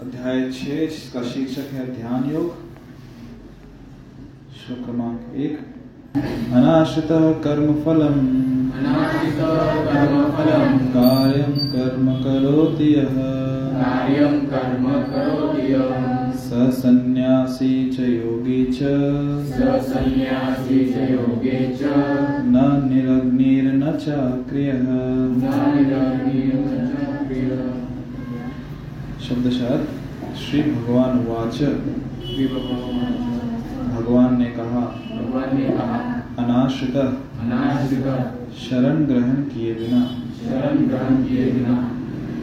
अध्याय 6 जिसका शीर्षक है ध्यानयोग। श्लोक क्रमांक 1। अनाश्रितः कर्मफलं कार्यं कर्म करोति यः स संन्यासी च योगी च न निरग्निर्न च क्रियः। शब्दशः श्रीभगवानुवाच, भगवान ने कहा, अनाश्रितः शरण ग्रहण किए बिना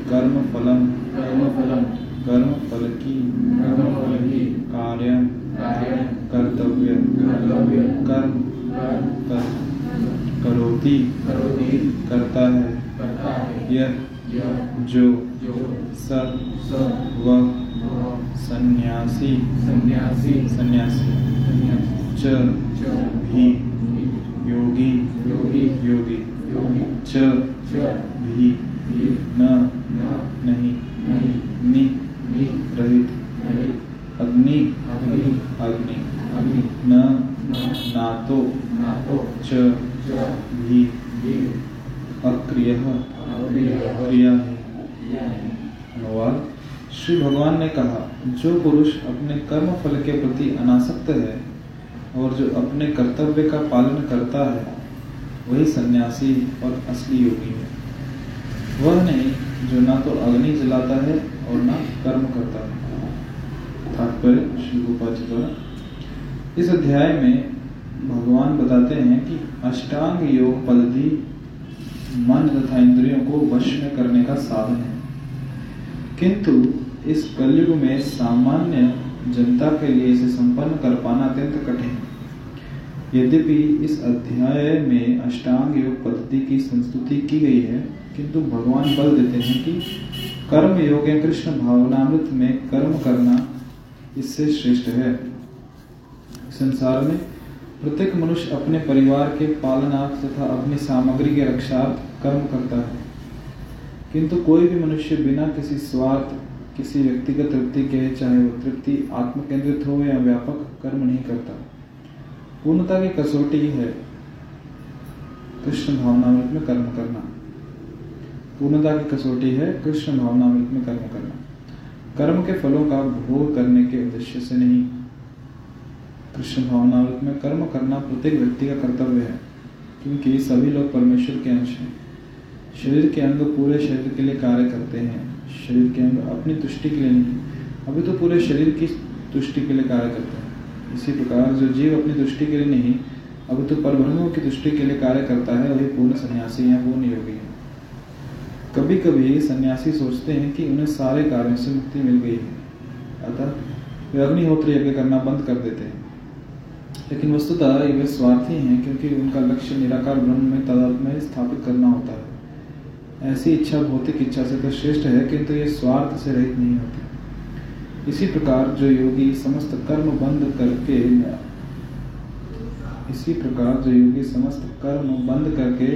कर्मफलं कर्म फल की कार्यं कर्तव्य कर्म करोति करता है यह जो सब वह संन्यासी च भी योगी च भी नहीं रहित अग्नि ना तो च भी अक्रियः क्रिया। अनुवाद। श्री भगवान ने कहा, जो पुरुष अपने कर्म फल के प्रति अनासक्त है और जो अपने कर्तव्य का पालन करता है वही सन्यासी और असली योगी है। वह नहीं जो ना तो अग्नि जलाता है और ना कर्म करता है। तात्पर्य श्री गोपाजी द्वारा इस अध्याय में भगवान बताते हैं कि अष्टांग योग पद्धति मन तथा इंद्रियों को वश में करने का साधन है, किंतु इस कलियुग में सामान्य जनता के लिए इसे संपन्न कर पाना अत्यंत कठिन है। यद्यपि इस अध्याय में अष्टांग योग पद्धति की संस्तुति की गई है, किंतु भगवान बल देते हैं कि कर्म योग या कृष्णभावनामृत में कर्म करना इससे श्रेष्ठ है। संसार में प्रत्येक मनुष्य अपने परिवार के पालनार्थ तथा अपनी सामग्री के रक्षार्थ कर्म करता है, किंतु कोई भी मनुष्य बिना किसी स्वार्थ किसी व्यक्तिगत तृप्ति के, चाहे वो तृप्ति आत्मकेन्द्रित हो या व्यापक, कर्म नहीं करता। पूर्णता की कसौटी है कृष्ण भावनामृत में कर्म करना। पूर्णता की कसौटी है कृष्ण भावनामृत में कर्म करना, कर्म के फलों का भोग करने के उद्देश्य से नहीं। कृष्ण भावनामृत में कर्म करना प्रत्येक व्यक्ति का कर्तव्य है, क्योंकि सभी लोग परमेश्वर के अंश हैं। शरीर के अंग पूरे शरीर के लिए कार्य करते हैं। शरीर के अंग अपनी तुष्टि के लिए नहीं, अभी तो पूरे शरीर की तुष्टि के लिए कार्य करते हैं। इसी प्रकार जो जीव अपनी तुष्टि के लिए नहीं, अभी तो परब्रह्म की तुष्टि के लिए कार्य करता है, वही पूर्ण सन्यासी या पूर्ण योगी है। कभी कभी सन्यासी सोचते हैं कि उन्हें सारे कार्यों से मुक्ति मिल गई है, अतः वे अग्निहोत्र यज्ञ करना बंद कर देते हैं, लेकिन वस्तुतः वे स्वार्थी हैं, क्योंकि उनका लक्ष्य निराकार ब्रह्म में तादात्मय स्थापित करना होता है। ऐसी इच्छा भौतिक इच्छा से तो श्रेष्ठ है, किंतु ये स्वार्थ से रहित नहीं होती। इसी प्रकार जो योगी समस्त कर्म बंद करके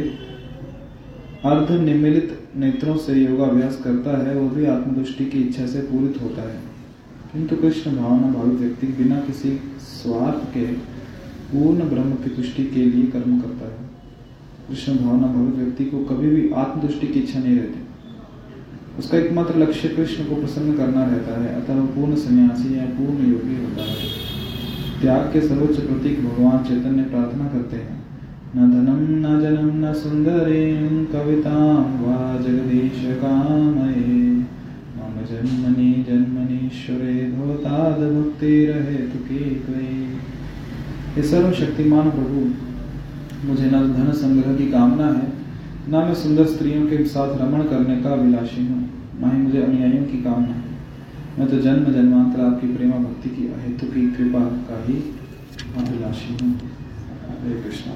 अर्धनिमीलित नेत्रों से योगाभ्यास करता है, वो भी आत्मदुष्टि की इच्छा से पूरित होता है। किंतु कृष्ण भावना भावित व्यक्ति बिना किसी स्वार्थ के पूर्ण ब्रह्म की तुष्टि के लिए कर्म करता है। कृष्ण भावना भावित व्यक्ति को कभी भी आत्मदुष्टि की इच्छा नहीं रहती। उसका एकमात्र लक्ष्य कृष्ण को प्रसन्न करना रहता है, अतः वह पूर्ण सन्यासी या पूर्ण योगी होता है। त्याग के सर्वोच्च प्रतीक भगवान चैतन्य प्रार्थना करते हैं, न धनम न जनम न सुंदरीं कवितां वा जगदीश कामये मम जन्मनि जन्मनीश्वरे भवताद भक्ति रहे तुकी कई। हे सर्वशक्तिमान प्रभु, मुझे न धन संग्रह की कामना है, न मैं सुंदर स्त्रियों के साथ रमण करने का अभिलाषी हूँ, न ही मुझे अनुयायियों की कामना है। मैं तो जन्म जन्मांतर आपकी प्रेमा भक्ति की अहेतु की कृपा का ही अभिलाषी हूँ। हरे कृष्णा।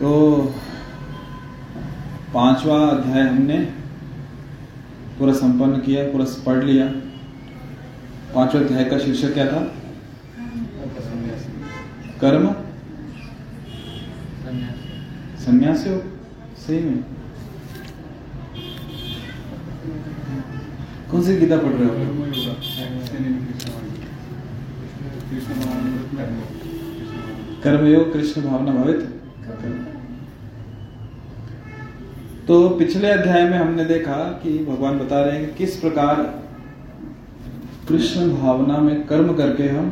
तो पांचवा अध्याय हमने पूरा संपन्न किया, पूरा पढ़ लिया। पांचवें अध्याय का शीर्षक क्या था? कर्म संन्यास योग। सही में कौन सी गीता पढ़ रहे हो? कर्मयोग कृष्ण भावनामृत। तो पिछले अध्याय में हमने देखा कि भगवान बता रहे हैं कि किस प्रकार कृष्ण भावना में कर्म करके हम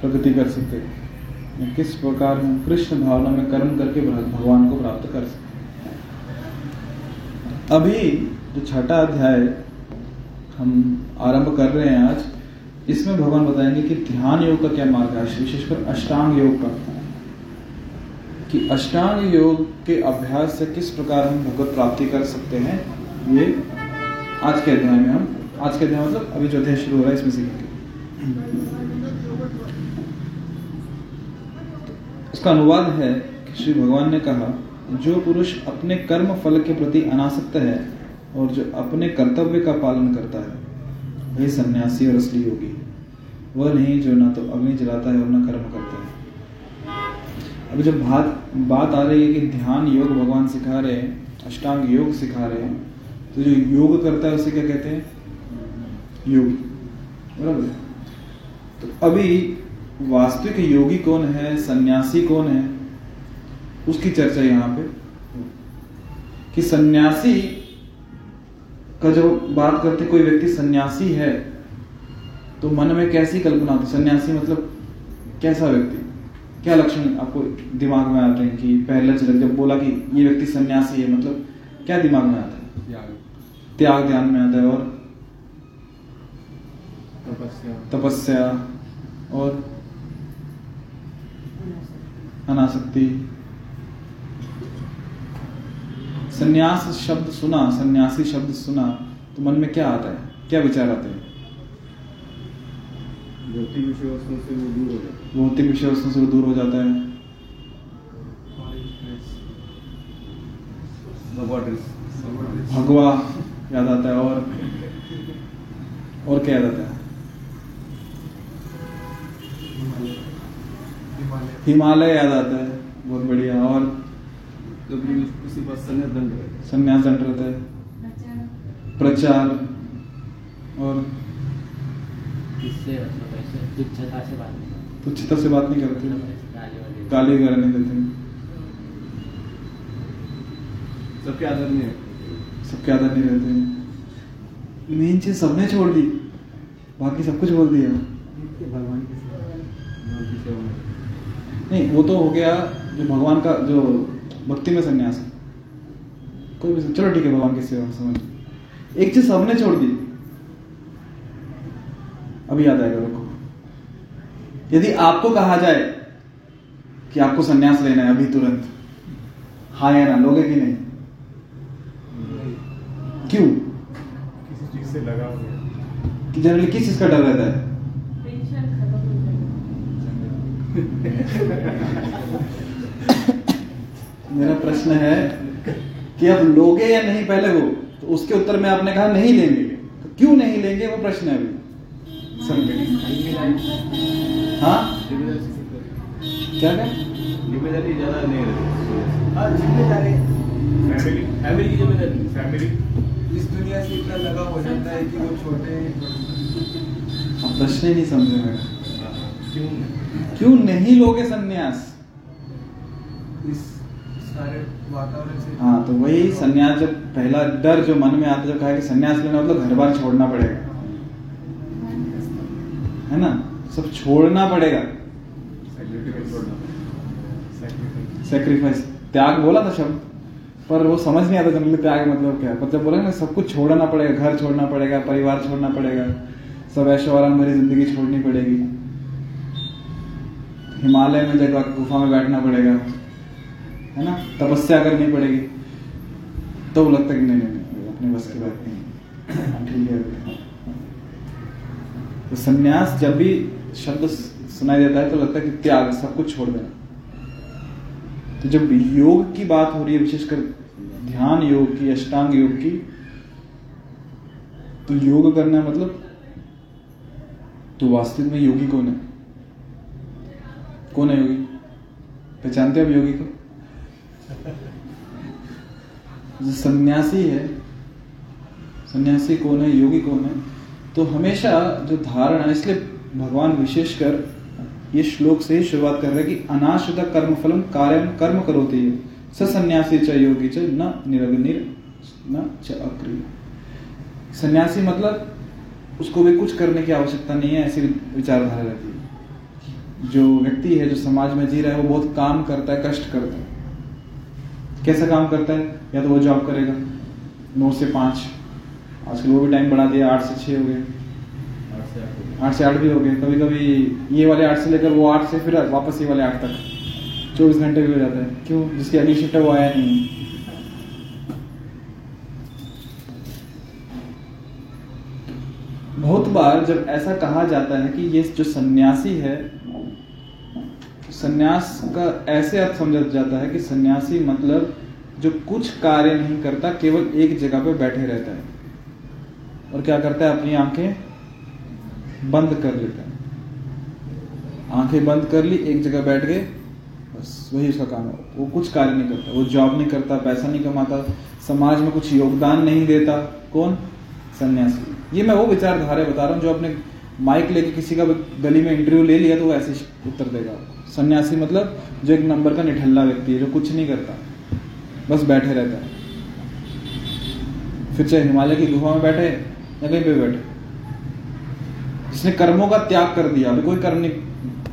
प्रगति कर सकते हैं, किस प्रकार हम कृष्ण भावना में कर्म करके भगवान को प्राप्त कर सकते। अभी जो छठा अध्याय हम आरंभ कर रहे हैं आज, इसमें भगवान बताएंगे कि ध्यान योग का क्या मार्ग है, विशेषकर अष्टांग योग का, कि अष्टांग योग के अभ्यास से किस प्रकार हम भगवत प्राप्ति कर सकते हैं। ये आज के अध्याय में हम मतलब अभी जो अध्याय शुरू हो रहा है इसमें सीखेंगे। इसका अनुवाद है कि श्री भगवान ने कहा, जो पुरुष अपने कर्म फल के प्रति अनासक्त है और जो अपने कर्तव्य का पालन करता है, वही सन्यासी और असली योगी। वह नहीं जो ना तो अग्नि जलाता है और ना कर्म करता है। अभी जब बात आ रही है कि ध्यान योग भगवान सिखा रहे हैं, अष्टांग योग सिखा रहे हैं, तो जो योग करता है उसे क्या कहते हैं? योगी, बराबर। तो अभी वास्तविक योगी कौन है, सन्यासी कौन है, उसकी चर्चा यहाँ पे कि सन्यासी का जो बात करते, कोई व्यक्ति सन्यासी है तो मन में कैसी कल्पना होती? सन्यासी मतलब कैसा व्यक्ति, क्या लक्षण आपको दिमाग में आते हैं? कि पहले जब बोला कि ये व्यक्ति सन्यासी है, मतलब क्या दिमाग में आता है? त्याग ध्यान में आता है, और तपस्या और अनासक्ति। सन्यास शब्द सुना, सन्यासी शब्द सुना तो मन में क्या आता है, क्या विचार आते हैं? भौतिक विषय वस्तुओं से वो दूर हो जाता है। भगवा याद आता है, और क्या याद आता है? हिमालय याद आता है, बहुत बढ़िया। और संन्यास दंड रहता है, प्रचार और तुच्छता से बात नहीं करते, गाली वगैरह नहीं देते। सबके आदर नहीं रहते। मेन चीज सबने छोड़ दी, बाकी सब कुछ बोल दिया। भगवान की सेवा नहीं, वो तो हो गया जो भगवान का, जो भक्ति में संन्यास है। कोई भी चलो ठीक है, भगवान की सेवा समझ। एक चीज सबने छोड़ दी, अभी याद आएगा, रुको। यदि आपको कहा जाए कि आपको संन्यास लेना है अभी तुरंत, हाँ या ना लोगे कि नहीं? क्यों? किसी चीज से लगा हो गया कि जनरली किस चीज का डर रहता है? मेरा प्रश्न है कि अब लोगे या नहीं, पहले वो। तो उसके उत्तर में आपने कहा नहीं लेंगे, तो क्यों नहीं लेंगे, वो प्रश्न है अभी। हाँ, क्या है? जिम्मेदारी ज्यादा नहीं रहती, फैमिली की जिम्मेदारी, फैमिली इस दुनिया से इतना लगा हो जाता है कि वो छोटे। आप प्रश्न ही नहीं समझे मेरा, क्यों नहीं लोगे संन्यास इस सारे वातावरण से? हाँ, तो वही संन्यास, जब पहला डर जो मन में आता, जब कहा कि संन्यास लेना मतलब घर बार छोड़ना पड़ेगा, है ना, सब छोड़ना पड़ेगा। सैक्रिफाइस, त्याग बोला था शब्द, पर वो समझ नहीं आता जनरली त्याग मतलब क्या। पर जब बोला ना, सब कुछ छोड़ना पड़ेगा, घर छोड़ना पड़ेगा, परिवार छोड़ना पड़ेगा, सब ऐशो आराम भरी जिंदगी छोड़नी पड़ेगी, हिमालय में जाकर गुफा में बैठना पड़ेगा, है ना, तपस्या करनी पड़ेगी, तो लगता कि नहीं अपने बस की बात नहीं है। तो संन्यास जब भी शब्द सुनाई देता है तो लगता है कि त्याग, सब कुछ छोड़ देना। तो जब योग की बात हो रही है, विशेषकर ध्यान योग की, अष्टांग योग की, तो योग करना मतलब, तो वास्तविक में योगी कौन है? कौन है योगी? पहचानते हैं आप योगी को? जो संन्यासी है, संन्यासी कौन है, योगी कौन है? तो हमेशा जो धारणा, इसलिए भगवान विशेषकर ये श्लोक से ही शुरुआत कर रहे हैं कि अनाश्रितः कर्मफलं कार्यं कर्म करोति स संन्यासी च योगी च न निरग्निर्न च अक्रिय। संन्यासी मतलब उसको भी कुछ करने की आवश्यकता नहीं है, ऐसी विचारधारा रहती है। जो व्यक्ति है जो समाज में जी रहा है वो बहुत काम करता है, कष्ट करता है। कैसा काम करता है? या तो वो जॉब करेगा 9 से 5, आजकल वो भी टाइम बढ़ा दिया, 8 से 6 हो गए, 8 से 8 भी हो गए, कभी कभी ये वाले 8 से लेकर वो 8 से फिर वापस ये वाले 8 तक 24 घंटे भी हो जाता है। क्यों? जिसकी अगली शिफ्ट है वो आया नहीं। बहुत बार जब ऐसा कहा जाता है कि ये जो सन्यासी है, सन्यास का ऐसे अर्थ समझा जाता है कि सन्यासी मतलब जो कुछ कार्य नहीं करता, केवल एक जगह पे बैठे रहता है और क्या करता है, अपनी आंखें बंद कर लेता है। आंखें बंद कर ली, एक जगह बैठ गए, बस वही उसका काम है। वो कुछ कार्य नहीं करता, वो जॉब नहीं करता, पैसा नहीं कमाता, समाज में कुछ योगदान नहीं देता। कौन? सन्यासी। ये मैं वो विचारधारा बता रहा हूँ जो अपने माइक लेके किसी का गली में इंटरव्यू ले लिया तो वो ऐसे उत्तर देगा। सन्यासी मतलब जो एक नंबर का निठल्ला व्यक्ति है, जो कुछ नहीं करता, बस बैठे रहता है। फिर चाहे हिमालय की गुफा में बैठे या कहीं पे बैठे, जिसने कर्मों का त्याग कर दिया, अभी कोई कर्म नहीं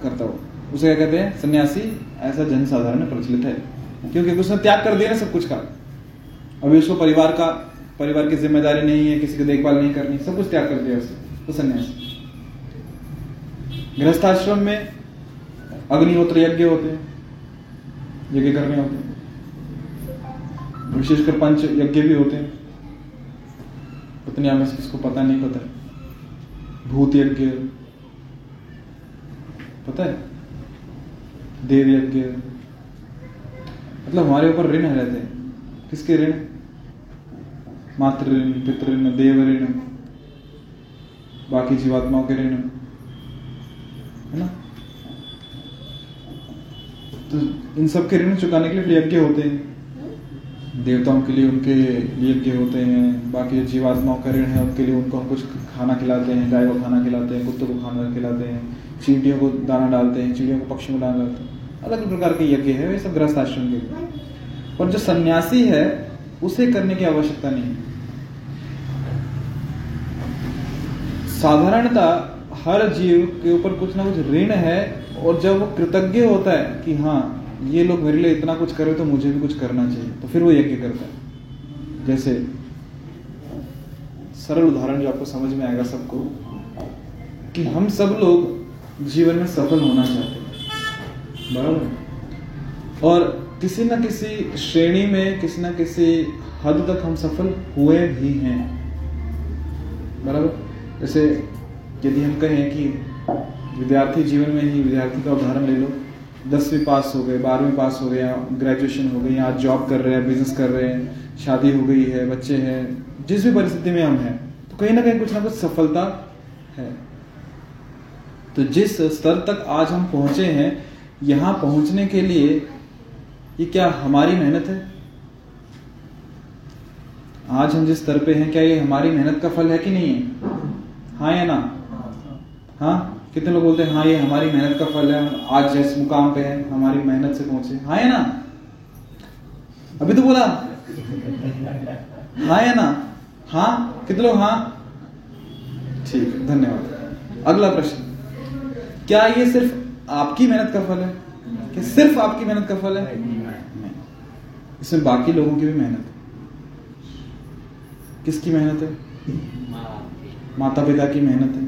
करता हो, उसे क्या कहते हैं? सन्यासी। ऐसा जनसाधारण प्रचलित है, क्योंकि उसने त्याग कर दिया ना सब कुछ का। अभी उसको परिवार की जिम्मेदारी नहीं है, किसी की देखभाल नहीं करनी, सब कुछ त्याग कर दिया उसने, तो सन्यासी। गृहस्थाश्रम में अग्निहोत्र यज्ञ होते हैं, यज्ञ करने होते हैं, विशेषकर 5 यज्ञ भी होते हैं, में किसको पता नहीं पता है? भूत यज्ञ पता है, देव यज्ञ। मतलब हमारे ऊपर ऋण रहते हैं। किसके ऋण? मातृ ऋण, पितृ ऋण, देव ऋण, बाकी जीवात्माओं के ऋण, है ना। तो इन सब के ऋण चुकाने के लिए यज्ञ होते हैं, देवताओं के लिए उनके यज्ञ होते हैं, बाकी जीवात्माओं का ऋण है उनके लिए, उनको हम कुछ खाना खिलाते हैं, गाय को खाना खिलाते हैं, कुत्तों को खाना खिलाते हैं, चींटियों को दाना डालते हैं, चिड़ियों को पक्षियों को दाना डालते हैं। अलग अलग प्रकार के यज्ञ है, ये सब गृहस्थ आश्रम के लिए। और जो सन्यासी है उसे करने की आवश्यकता नहीं है। साधारणता हर जीव के ऊपर कुछ ना कुछ ऋण है, और जब वो कृतज्ञ होता है कि हाँ ये लोग मेरे लिए इतना कुछ करे तो मुझे भी कुछ करना चाहिए, तो फिर वो यज्ञ करता है। जैसे सरल उदाहरण जो आपको समझ में आएगा सबको, कि हम सब लोग जीवन में सफल होना चाहते हैं, बराबर, और किसी ना किसी श्रेणी में, किसी ना किसी हद तक हम सफल हुए भी हैं, बराबर। जैसे यदि हम कहें कि विद्यार्थी जीवन में ही, विद्यार्थी का उदाहरण ले लो, 10वीं पास हो गए, 12वीं पास हो गए, ग्रेजुएशन हो गई, आज जॉब कर रहे हैं, बिजनेस कर रहे हैं, शादी हो गई है, बच्चे हैं, जिस भी परिस्थिति में हम हैं, तो कहीं ना कुछ सफलता है। तो जिस स्तर तक आज हम पहुंचे हैं, यहाँ पहुंचने के लिए ये क्या हमारी मेहनत है? आज हम जिस स्तर पे हैं, क्या ये हमारी मेहनत का फल है कि नहीं है? हाँ या ना? हाँ। कितने लोग बोलते हैं हाँ ये हमारी मेहनत का फल है, आज जैसे मुकाम पे है हमारी मेहनत से पहुंचे। हाँ या ना? अभी तो बोला हाँ या ना? हाँ। कितने लोग हाँ? ठीक है, धन्यवाद। अगला प्रश्न, क्या ये सिर्फ आपकी मेहनत का फल है? क्या सिर्फ आपकी मेहनत का फल है? नहीं, इसमें बाकी लोगों की भी मेहनत है। किसकी मेहनत है? माता पिता की मेहनत है,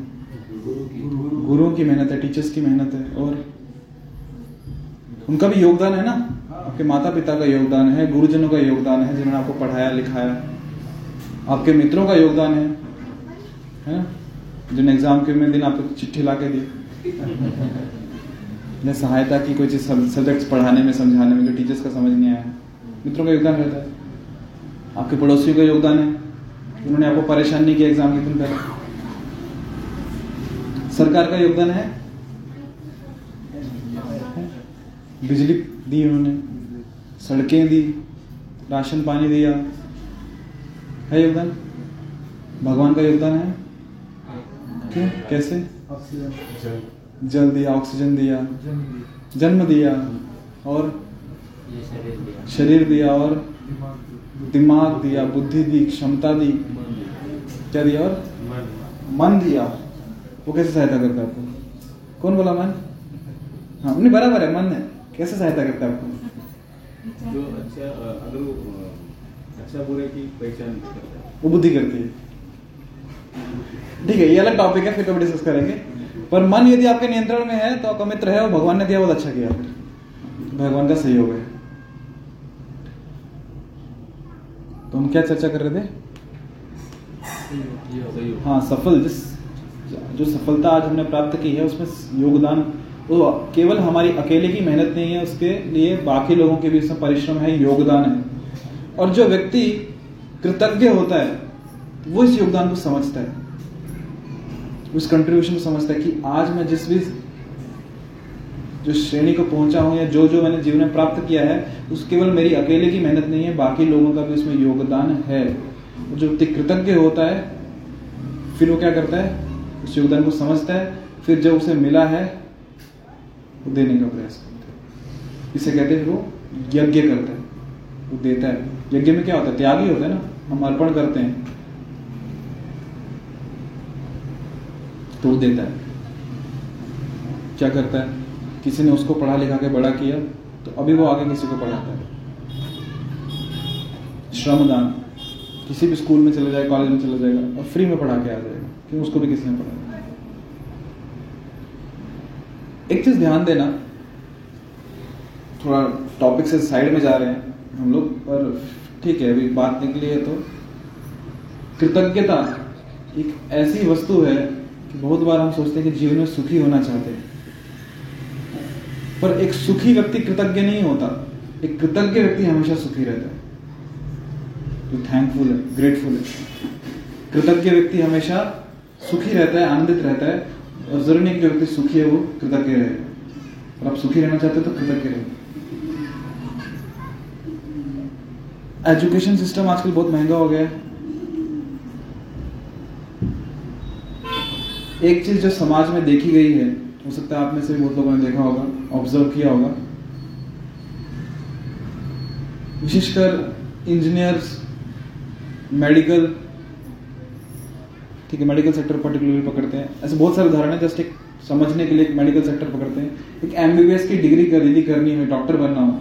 गुरुओं की मेहनत है, टीचर्स की मेहनत है, और उनका भी योगदान है ना। आपके माता पिता का योगदान है, गुरुजनों का योगदान है जिन्होंने आपको पढ़ाया लिखाया, आपके मित्रों का योगदान है ना, जिन्हें एग्जाम के में दिन आपको चिट्ठी ला के दी, ने सहायता की कोई चीज सब्जेक्ट्स पढ़ाने में, समझाने में, जो टीचर्स का समझ नहीं आया, मित्रों का योगदान रहता है। आपके पड़ोसियों का योगदान है, उन्होंने आपको परेशान नहीं किया एग्जाम के दिन पहले। सरकार का योगदान है, बिजली दी उन्होंने, सड़कें दी, राशन पानी दिया, है योगदान। भगवान का योगदान है, क्यों, कैसे, जल दिया, ऑक्सीजन दिया, जन्म दिया, और शरीर दिया, और दिमाग दिया, बुद्धि दी, क्षमता दी, क्या दिया, और मन दिया। वो कैसे सहायता करता है आपको? कौन बोला मन? हाँ, उन्हें बराबर है, मन है। कैसे सहायता करता है आपको? जो अच्छा, अगर वो अच्छा बुरे की पहचान करता है, वो बुद्धि करती है। ठीक है, ये अलग टॉपिक है, फिर कभी डिस्कस करेंगे। पर मन यदि आपके नियंत्रण में है तो आपका मित्र है, वो भगवान ने दिया, बहुत अच्छा किया, भगवान का सहयोग है। तो हम क्या चर्चा कर रहे थे? हाँ, सफल, जिस जो सफलता आज हमने प्राप्त की है उसमें योगदान वो केवल हमारी अकेले की मेहनत नहीं है, उसके लिए बाकी लोगों के भी उसमें परिश्रम है, योगदान है। और जो व्यक्ति कृतज्ञ होता है वो इस योगदान को समझता है, उस कंट्रीब्यूशन को समझता है कि आज मैं जिस भी जो श्रेणी को पहुंचा हूं या जो जो मैंने जीवन में प्राप्त किया है, उस केवल मेरी अकेले की मेहनत नहीं है, बाकी लोगों का भी उसमें योगदान है। जो व्यक्ति कृतज्ञ होता है फिर वो क्या करता है, उस योगदान को समझता है, फिर जब उसे मिला है वो देने का प्रयास करता है। इसे कहते हैं वो यज्ञ करता है, वो देता है। यज्ञ में क्या होता है, त्यागी होता है ना, हम अर्पण करते हैं तो वो देता है। क्या करता है, किसी ने उसको पढ़ा लिखा के बड़ा किया तो अभी वो आगे किसी को पढ़ाता है। श्रमदान, किसी भी स्कूल में चला जाएगा, कॉलेज में चला जाएगा और फ्री में पढ़ा के आ जाएगा, क्यों, उसको भी किसी ने पढ़ाया। एक चीज ध्यान देना, थोड़ा टॉपिक से साइड में जा रहे हैं हम लोग, पर ठीक है, अभी बात निकली है तो। कृतज्ञता एक ऐसी वस्तु है कि बहुत बार हम सोचते हैं कि जीवन में सुखी होना चाहते हैं, पर एक सुखी व्यक्ति कृतज्ञ नहीं होता। एक कृतज्ञ व्यक्ति हमेशा सुखी रहता है, जो थैंकफुल है, ग्रेटफुल है। कृतज्ञ व्यक्ति हमेशा सुखी रहता है, आनंदित रहता है, और जरूरी नहीं कि जो व्यक्ति सुखी है वो कृतज्ञ रहे। और आप सुखी रहना चाहते हो तो कृतज्ञ रहे। एजुकेशन सिस्टम आजकल बहुत महंगा हो गया है। एक चीज जो समाज में देखी गई है, हो सकता है आप में से बहुत लोगों ने देखा होगा, ऑब्जर्व किया होगा, विशेषकर इंजीनियर्स, मेडिकल, ठीक है, मेडिकल सेक्टर पर्टिकुलरली पकड़ते हैं, ऐसे बहुत सारे उदाहरण हैं, जस्ट एक समझने के लिए एक मेडिकल सेक्टर पकड़ते हैं। एक MBBS की डिग्री यदि करनी हो, डॉक्टर बनना हो,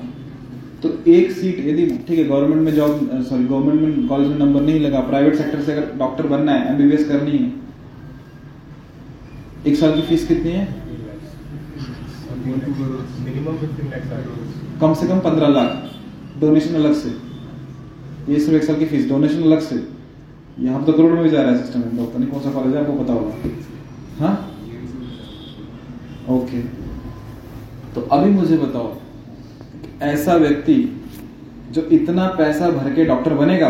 तो एक सीट यदि, ठीक है, गवर्नमेंट में जॉब, सॉरी, गवर्नमेंट में कॉलेज में नंबर नहीं लगा, प्राइवेट सेक्टर से अगर डॉक्टर बनना है, MBBS करनी है, एक साल की फीस कितनी है? कम से कम 15 लाख, डोनेशन अलग से। ये सिर्फ एक साल की फीस, डोनेशन अलग से। यहाँ तो करोड़ में भी जा रहा है सिस्टम, डॉक्टर नहीं, कौन सा कॉलेज है आपको पता होगा। हाँ, ओके, तो अभी मुझे बताओ, ऐसा व्यक्ति जो इतना पैसा भर के डॉक्टर बनेगा,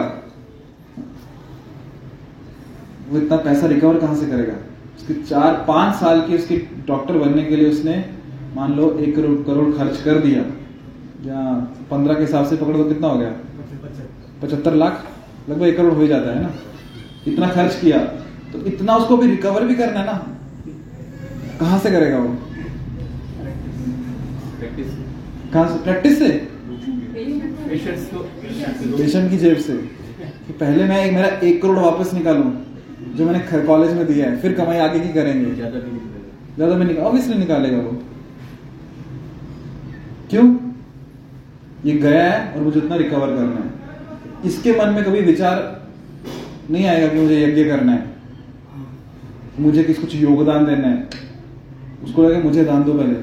वो इतना पैसा रिकवर कहाँ से करेगा? उसकी 4-5 साल की उसकी डॉक्टर बनने के लिए उसने मान लो 1 करोड़ खर्च कर दिया, या 15 के हिसाब से पकड़ दो, कितना हो गया, 75 लाख, लगभग 1 करोड़ हो ही जाता है ना। इतना खर्च किया तो इतना उसको भी रिकवर भी करना है ना, कहाँ से करेगा वो? कहाँ से? प्रैक्टिस से, पेशेंट की जेब से, कि पहले मैं मेरा 1 करोड़ वापस निकालूं जो मैंने कॉलेज में दिया है, फिर कमाई आगे की करेंगे, ज्यादा में ऑब्वियसली निकालेगा वो। क्यों? ये गया है और मुझे उतना रिकवर करना है। इसके मन में कभी विचार नहीं आएगा कि मुझे यज्ञ करना है, मुझे किस कुछ योगदान देना है। उसको लगे मुझे दान दो, पहले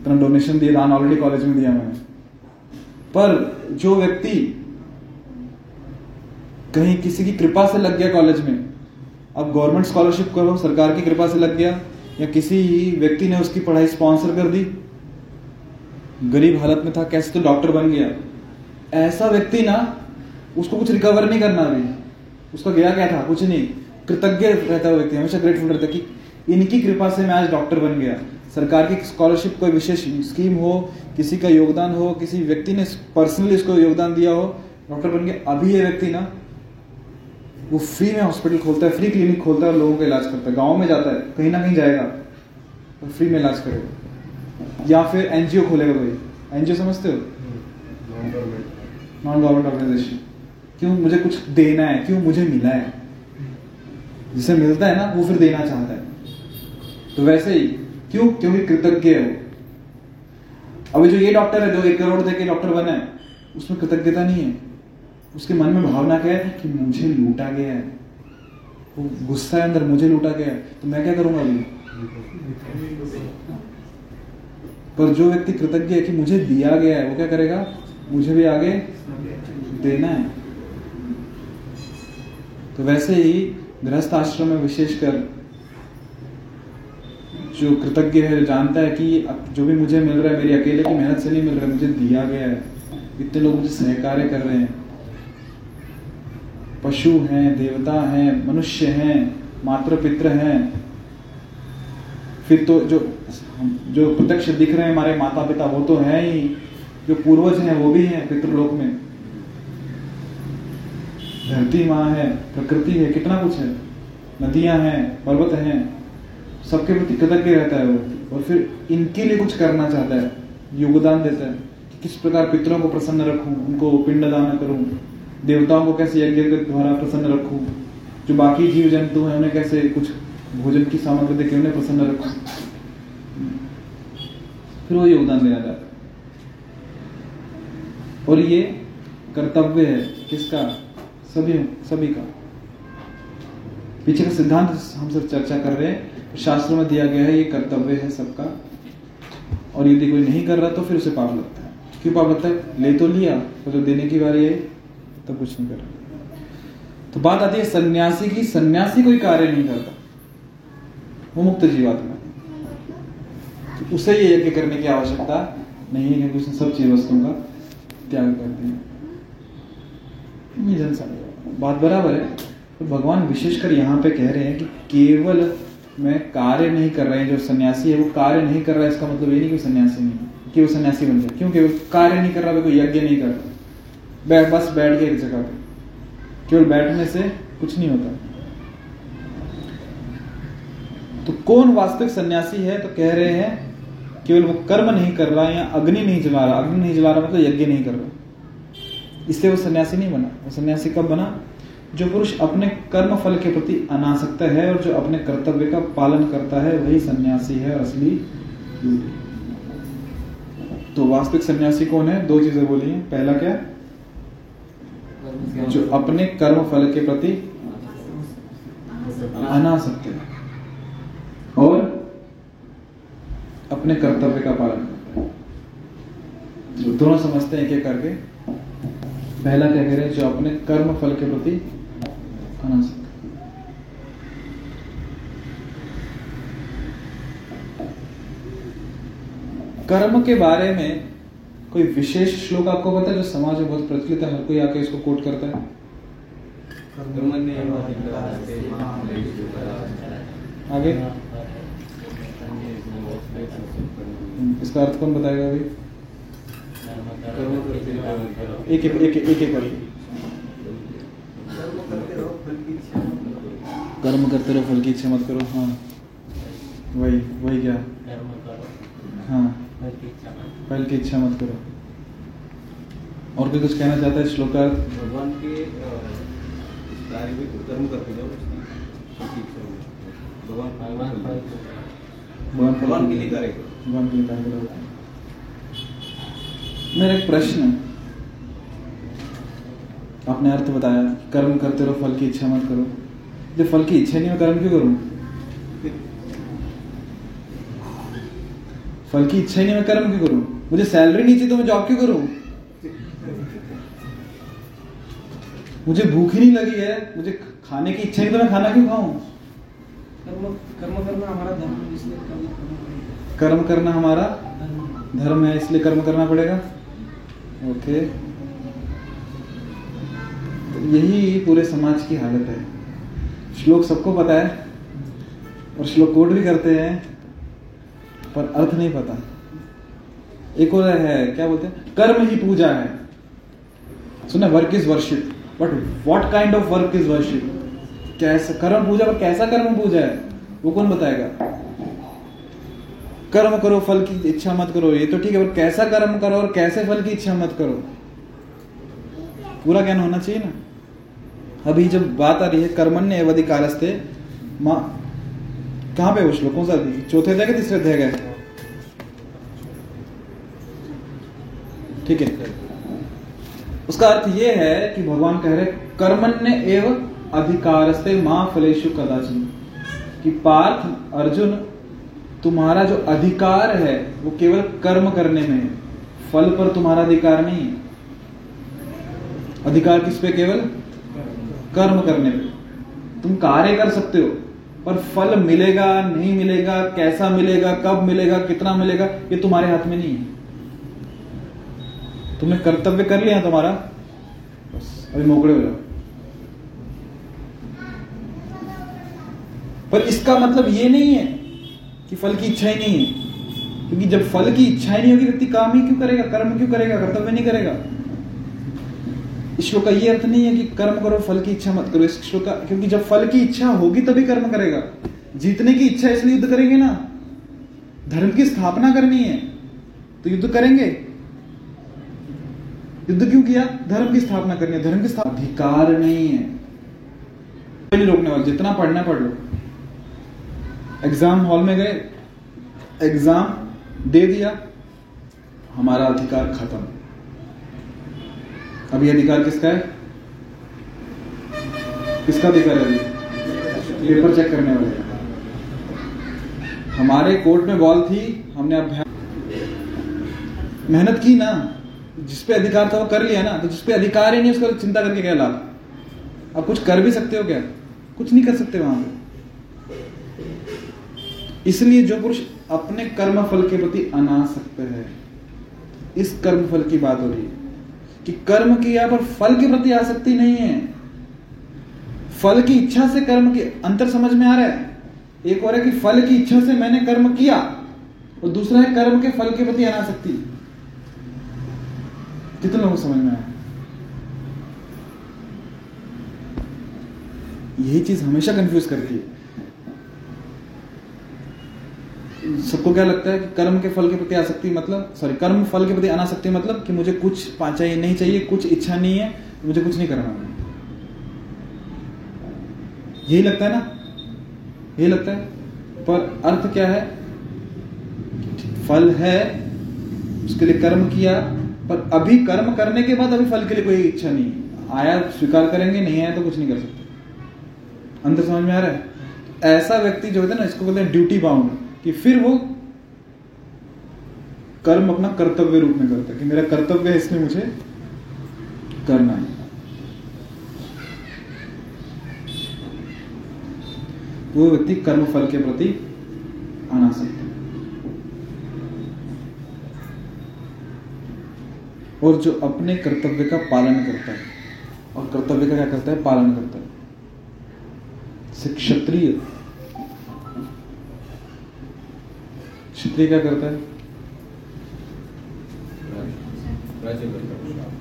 इतना डोनेशन दिया, दान ऑलरेडी कॉलेज में दिया मैंने। पर जो व्यक्ति कहीं किसी की कृपा से लग गया कॉलेज में, अब गवर्नमेंट स्कॉलरशिप करो, सरकार की कृपा से लग गया, या किसी व्यक्ति ने उसकी पढ़ाई स्पॉन्सर कर दी, गरीब हालत में था, कैसे तो डॉक्टर बन गया, ऐसा व्यक्ति ना, उसको कुछ रिकवर नहीं करना अभी, उसका गया क्या था? कुछ नहीं। कृतज्ञ रहता है व्यक्ति, हमेशा ग्रेटफुल रहता है कि इनकी कृपा से मैं आज डॉक्टर बन गया। सरकार की स्कॉलरशिप, कोई विशेष स्कीम हो, किसी का योगदान हो, किसी व्यक्ति ने पर्सनली इसको योगदान दिया हो, डॉक्टर बन गया। अभी ये व्यक्ति ना वो फ्री में हॉस्पिटल खोलता है, फ्री क्लिनिक खोलता है और लोगों का इलाज करता है। गाँव में जाता है, कहीं ना कहीं जाएगा और फ्री में इलाज करेगा। या फिर एनजीओ खोलेगा कोई। एनजीओ समझते हो? Non government organisation. क्यों? मुझे कुछ देना है, क्यों? मुझे मिला है। जिसे मिलता है ना वो फिर देना चाहता है। तो वैसे ही क्यों? क्योंकि कृतज्ञ है वो। अभी जो ये डॉक्टर है, जो 1 करोड़ दे के डॉक्टर बना है, उसमें कृतज्ञता नहीं है। उसके मन में भावना क्या है? कि मुझे लूटा गया है। वो गुस्सा है अंदर, मुझे लूटा गया है, तो मैं क्या करूँगा अभी। पर जो व्यक्ति कृतज्ञ है कि मुझे दिया गया है, वो क्या करेगा? मुझे भी आगे देना है। तो वैसे ही गृहस्थ आश्रम में विशेषकर जो कृतज्ञ है, जानता है कि जो भी मुझे मिल रहा है मेरी अकेले की मेहनत से नहीं मिल रहा है, मुझे दिया गया है। इतने लोग मुझे सहकार्य कर रहे हैं। पशु हैं, देवता हैं, मनुष्य हैं, मातृ पित्र हैं। फिर तो जो प्रत्यक्ष दिख रहे हैं हमारे माता पिता, वो तो हैं ही। जो पूर्वज हैं वो भी हैं पितृलोक में। धरती माँ है, प्रकृति है, कितना कुछ है, नदियां हैं, पर्वत हैं, सबके प्रति कृतज्ञ रहता है वो। और फिर इनके लिए कुछ करना चाहता है, योगदान देता है कि किस प्रकार पितरों को प्रसन्न रखूं, उनको पिंडदान करूं, देवताओं को कैसे यज्ञ के द्वारा प्रसन्न रखूं, जो बाकी जीव जंतु हैं उन्हें कैसे कुछ भोजन की सामग्री देकर उन्हें प्रसन्न रखूं। फिर वो योगदान देना चाहता। और ये कर्तव्य है किसका? सभी का। पीछे का सिद्धांत हम सब चर्चा कर रहे हैं। शास्त्रों में दिया गया है ये कर्तव्य है सबका। और यदि कोई नहीं कर रहा तो फिर उसे पाप लगता है। क्यों पाप लगता है? ले तो लिया, तो जो देने की बारी है तब कुछ नहीं कर रहा। तो बात आती है सन्यासी की। सन्यासी कोई कार्य नहीं करता, वो मुक्त जीवात्मा। तो उसे ये यज्ञ करने की आवश्यकता नहीं है, क्योंकि उसने सब चीज वस्तुओं का त्याग कर दिया। जनसाधारण बात बराबर है। तो भगवान विशेषकर यहाँ पे कह रहे हैं कि केवल मैं कार्य नहीं कर रहा है। जो सन्यासी है वो कार्य नहीं कर रहा है, इसका मतलब ये नहीं कि सन्यासी नहीं है, कि वो सन्यासी बन जाए। क्यों? केवल कार्य नहीं कर रहा, कोई यज्ञ नहीं कर रहा, बस बैठ गया एक जगह पे। केवल बैठने से कुछ नहीं होता। तो कौन वास्तविक सन्यासी है? तो कह रहे हैं केवल वो कर्म नहीं कर रहा, या अग्नि नहीं जला रहा। अग्नि नहीं जला रहा मतलब यज्ञ नहीं कर रहा, इसलिए वो सन्यासी नहीं बना। वो सन्यासी कब बना? जो पुरुष अपने कर्म फल के प्रति अनासक्त है और जो अपने कर्तव्य का पालन करता है, वही सन्यासी है असली। तो वास्तविक सन्यासी कौन है? 2 चीजें बोली हैं। पहला क्या? जो अपने कर्म फल के प्रति अनासक्त है और अपने कर्तव्य का पालन करता है। दोनों समझते हैं क्या करके। पहला क्या कह रहे हैं? जो अपने कर्म फल के प्रति अनासक्त। कर्म के बारे में कोई विशेष श्लोक आपको पता है जो समाज में बहुत प्रचलित है, हर कोई आके इसको कोट करता है? आगे इसका अर्थ कौन बताएगा? अभी एक कर्म करते रहो, फल की इच्छा मत करो। हाँ वही क्या? हाँ, फल की इच्छा मत करो। और भी कुछ कहना चाहता है श्लोक? भगवान के कर्म करते जाओ, भगवान के लिए कार्य करो, भगवान के लिए कार्य करो। मेरा एक प्रश्न है, आपने अर्थ बताया कर्म करते रहो फल की इच्छा मत करो। जब फल की इच्छा नहीं हो कर्म क्यों करूं? फल की इच्छा नहीं हो कर्म क्यों करूं? मुझे सैलरी नहीं चाहिए तो मैं जॉब क्यों करूं? मुझे भूख ही नहीं लगी है, मुझे खाने की इच्छा नहीं तो मैं खाना क्यों खाऊं? कर्म करना हमारा धर्म है, इसलिए कर्म करना पड़ेगा। ओके, तो यही पूरे समाज की हालत है। श्लोक सबको पता है और श्लोक कोड भी करते हैं, पर अर्थ नहीं पता। एक और है, क्या बोलते हैं, कर्म ही पूजा है। सुना, work is worship, but what kind of work is worship? कैसा कर्म पूजा, पर कैसा कर्म पूजा है वो कौन बताएगा? कर्म करो, फल की इच्छा मत करो, ये तो ठीक है, पर कैसा कर्म करो और कैसे फल की इच्छा मत करो, पूरा ज्ञान होना चाहिए ना। अभी जब बात आ रही है कर्मण्य एवधि कारस्ते, कहाँ पे वो श्लोक, कौन सा, चौथे अध्याय के तीसरे अध्याय गए, ठीक है। उसका अर्थ ये है कि भगवान कह रहे कर्मण्य एव अधिकारस्ते मा फलेषु कदाचन, कि पार्थ अर्जुन, तुम्हारा जो अधिकार है वो केवल कर्म करने में है, फल पर तुम्हारा अधिकार नहीं है। अधिकार किस पे? केवल कर्म करने पे। तुम कार्य कर सकते हो, पर फल मिलेगा नहीं मिलेगा, कैसा मिलेगा, कब मिलेगा, कितना मिलेगा, ये तुम्हारे हाथ में नहीं है। तुमने कर्तव्य कर लिया तुम्हारा, बस अभी मोकड़े हो जाओ। पर इसका मतलब ये नहीं है कि फल की इच्छा ही नहीं है, क्योंकि जब फल की इच्छा ही नहीं होगी व्यक्ति काम ही क्यों करेगा, कर्म क्यों करेगा, कर्तव्य नहीं करेगा। इस श्लोक का ये अर्थ नहीं है कि कर्म करो फल की इच्छा मत करो, इस श्लोक का, क्योंकि जब फल की इच्छा होगी तभी कर्म करेगा। जीतने की इच्छा इसलिए युद्ध करेंगे ना, धर्म की स्थापना करनी है तो युद्ध करेंगे। युद्ध क्यों किया? धर्म की स्थापना करनी है। धर्म की स्थापना अधिकार नहीं है रोकने वाला, जितना पढ़ना पढ़ लो। एग्जाम हॉल में गए, एग्जाम दे दिया, हमारा अधिकार खत्म। अभी अधिकार किसका है? किसका अधिकार है? पेपर चेक करने वाले। हमारे कोर्ट में बॉल थी, हमने अभ्यास मेहनत की ना, जिसपे अधिकार था वो कर लिया ना, तो जिसपे अधिकार ही नहीं उसको चिंता करके क्या लाभ? आप कुछ कर भी सकते हो क्या? कुछ नहीं कर सकते वहां पे। इसलिए जो पुरुष अपने कर्मफल के प्रति अनासक्त है, इस कर्मफल की बात हो रही है कि कर्म किया पर फल के प्रति आसक्ति नहीं है, फल की इच्छा से कर्म के अंतर समझ में आ रहा है। एक और है कि फल की इच्छा से मैंने कर्म किया, और दूसरा है कर्म के फल के प्रति अनासक्ति। कितने लोगों को समझ में आया? यही चीज हमेशा कंफ्यूज करती है सबको। क्या लगता है कि कर्म के फल के प्रति आसक्ति मतलब, सॉरी, कर्म फल के प्रति अनासक्ति मतलब कि मुझे कुछ चाहिए नहीं, चाहिए कुछ इच्छा नहीं है, मुझे कुछ नहीं करना, यही लगता है ना, यही लगता है। पर अर्थ क्या है? फल है, उसके लिए कर्म किया, पर अभी कर्म करने के बाद अभी फल के लिए कोई इच्छा नहीं। आया स्वीकार करेंगे, नहीं आया तो कुछ नहीं कर सकते। अंदर समझ में आ रहा है? ऐसा व्यक्ति जो होता है ना, इसको बोलते हैं ड्यूटी बाउंड, कि फिर वो कर्म अपना कर्तव्य रूप में करता है कि मेरा कर्तव्य है, इसमें मुझे करना है। वो व्यक्ति कर्म फल के प्रति अनासक्त है। और जो अपने कर्तव्य का पालन करता है, और कर्तव्य का क्या करता है? पालन करता है। से क्षत्रिय, क्षत्रिय क्या करता है?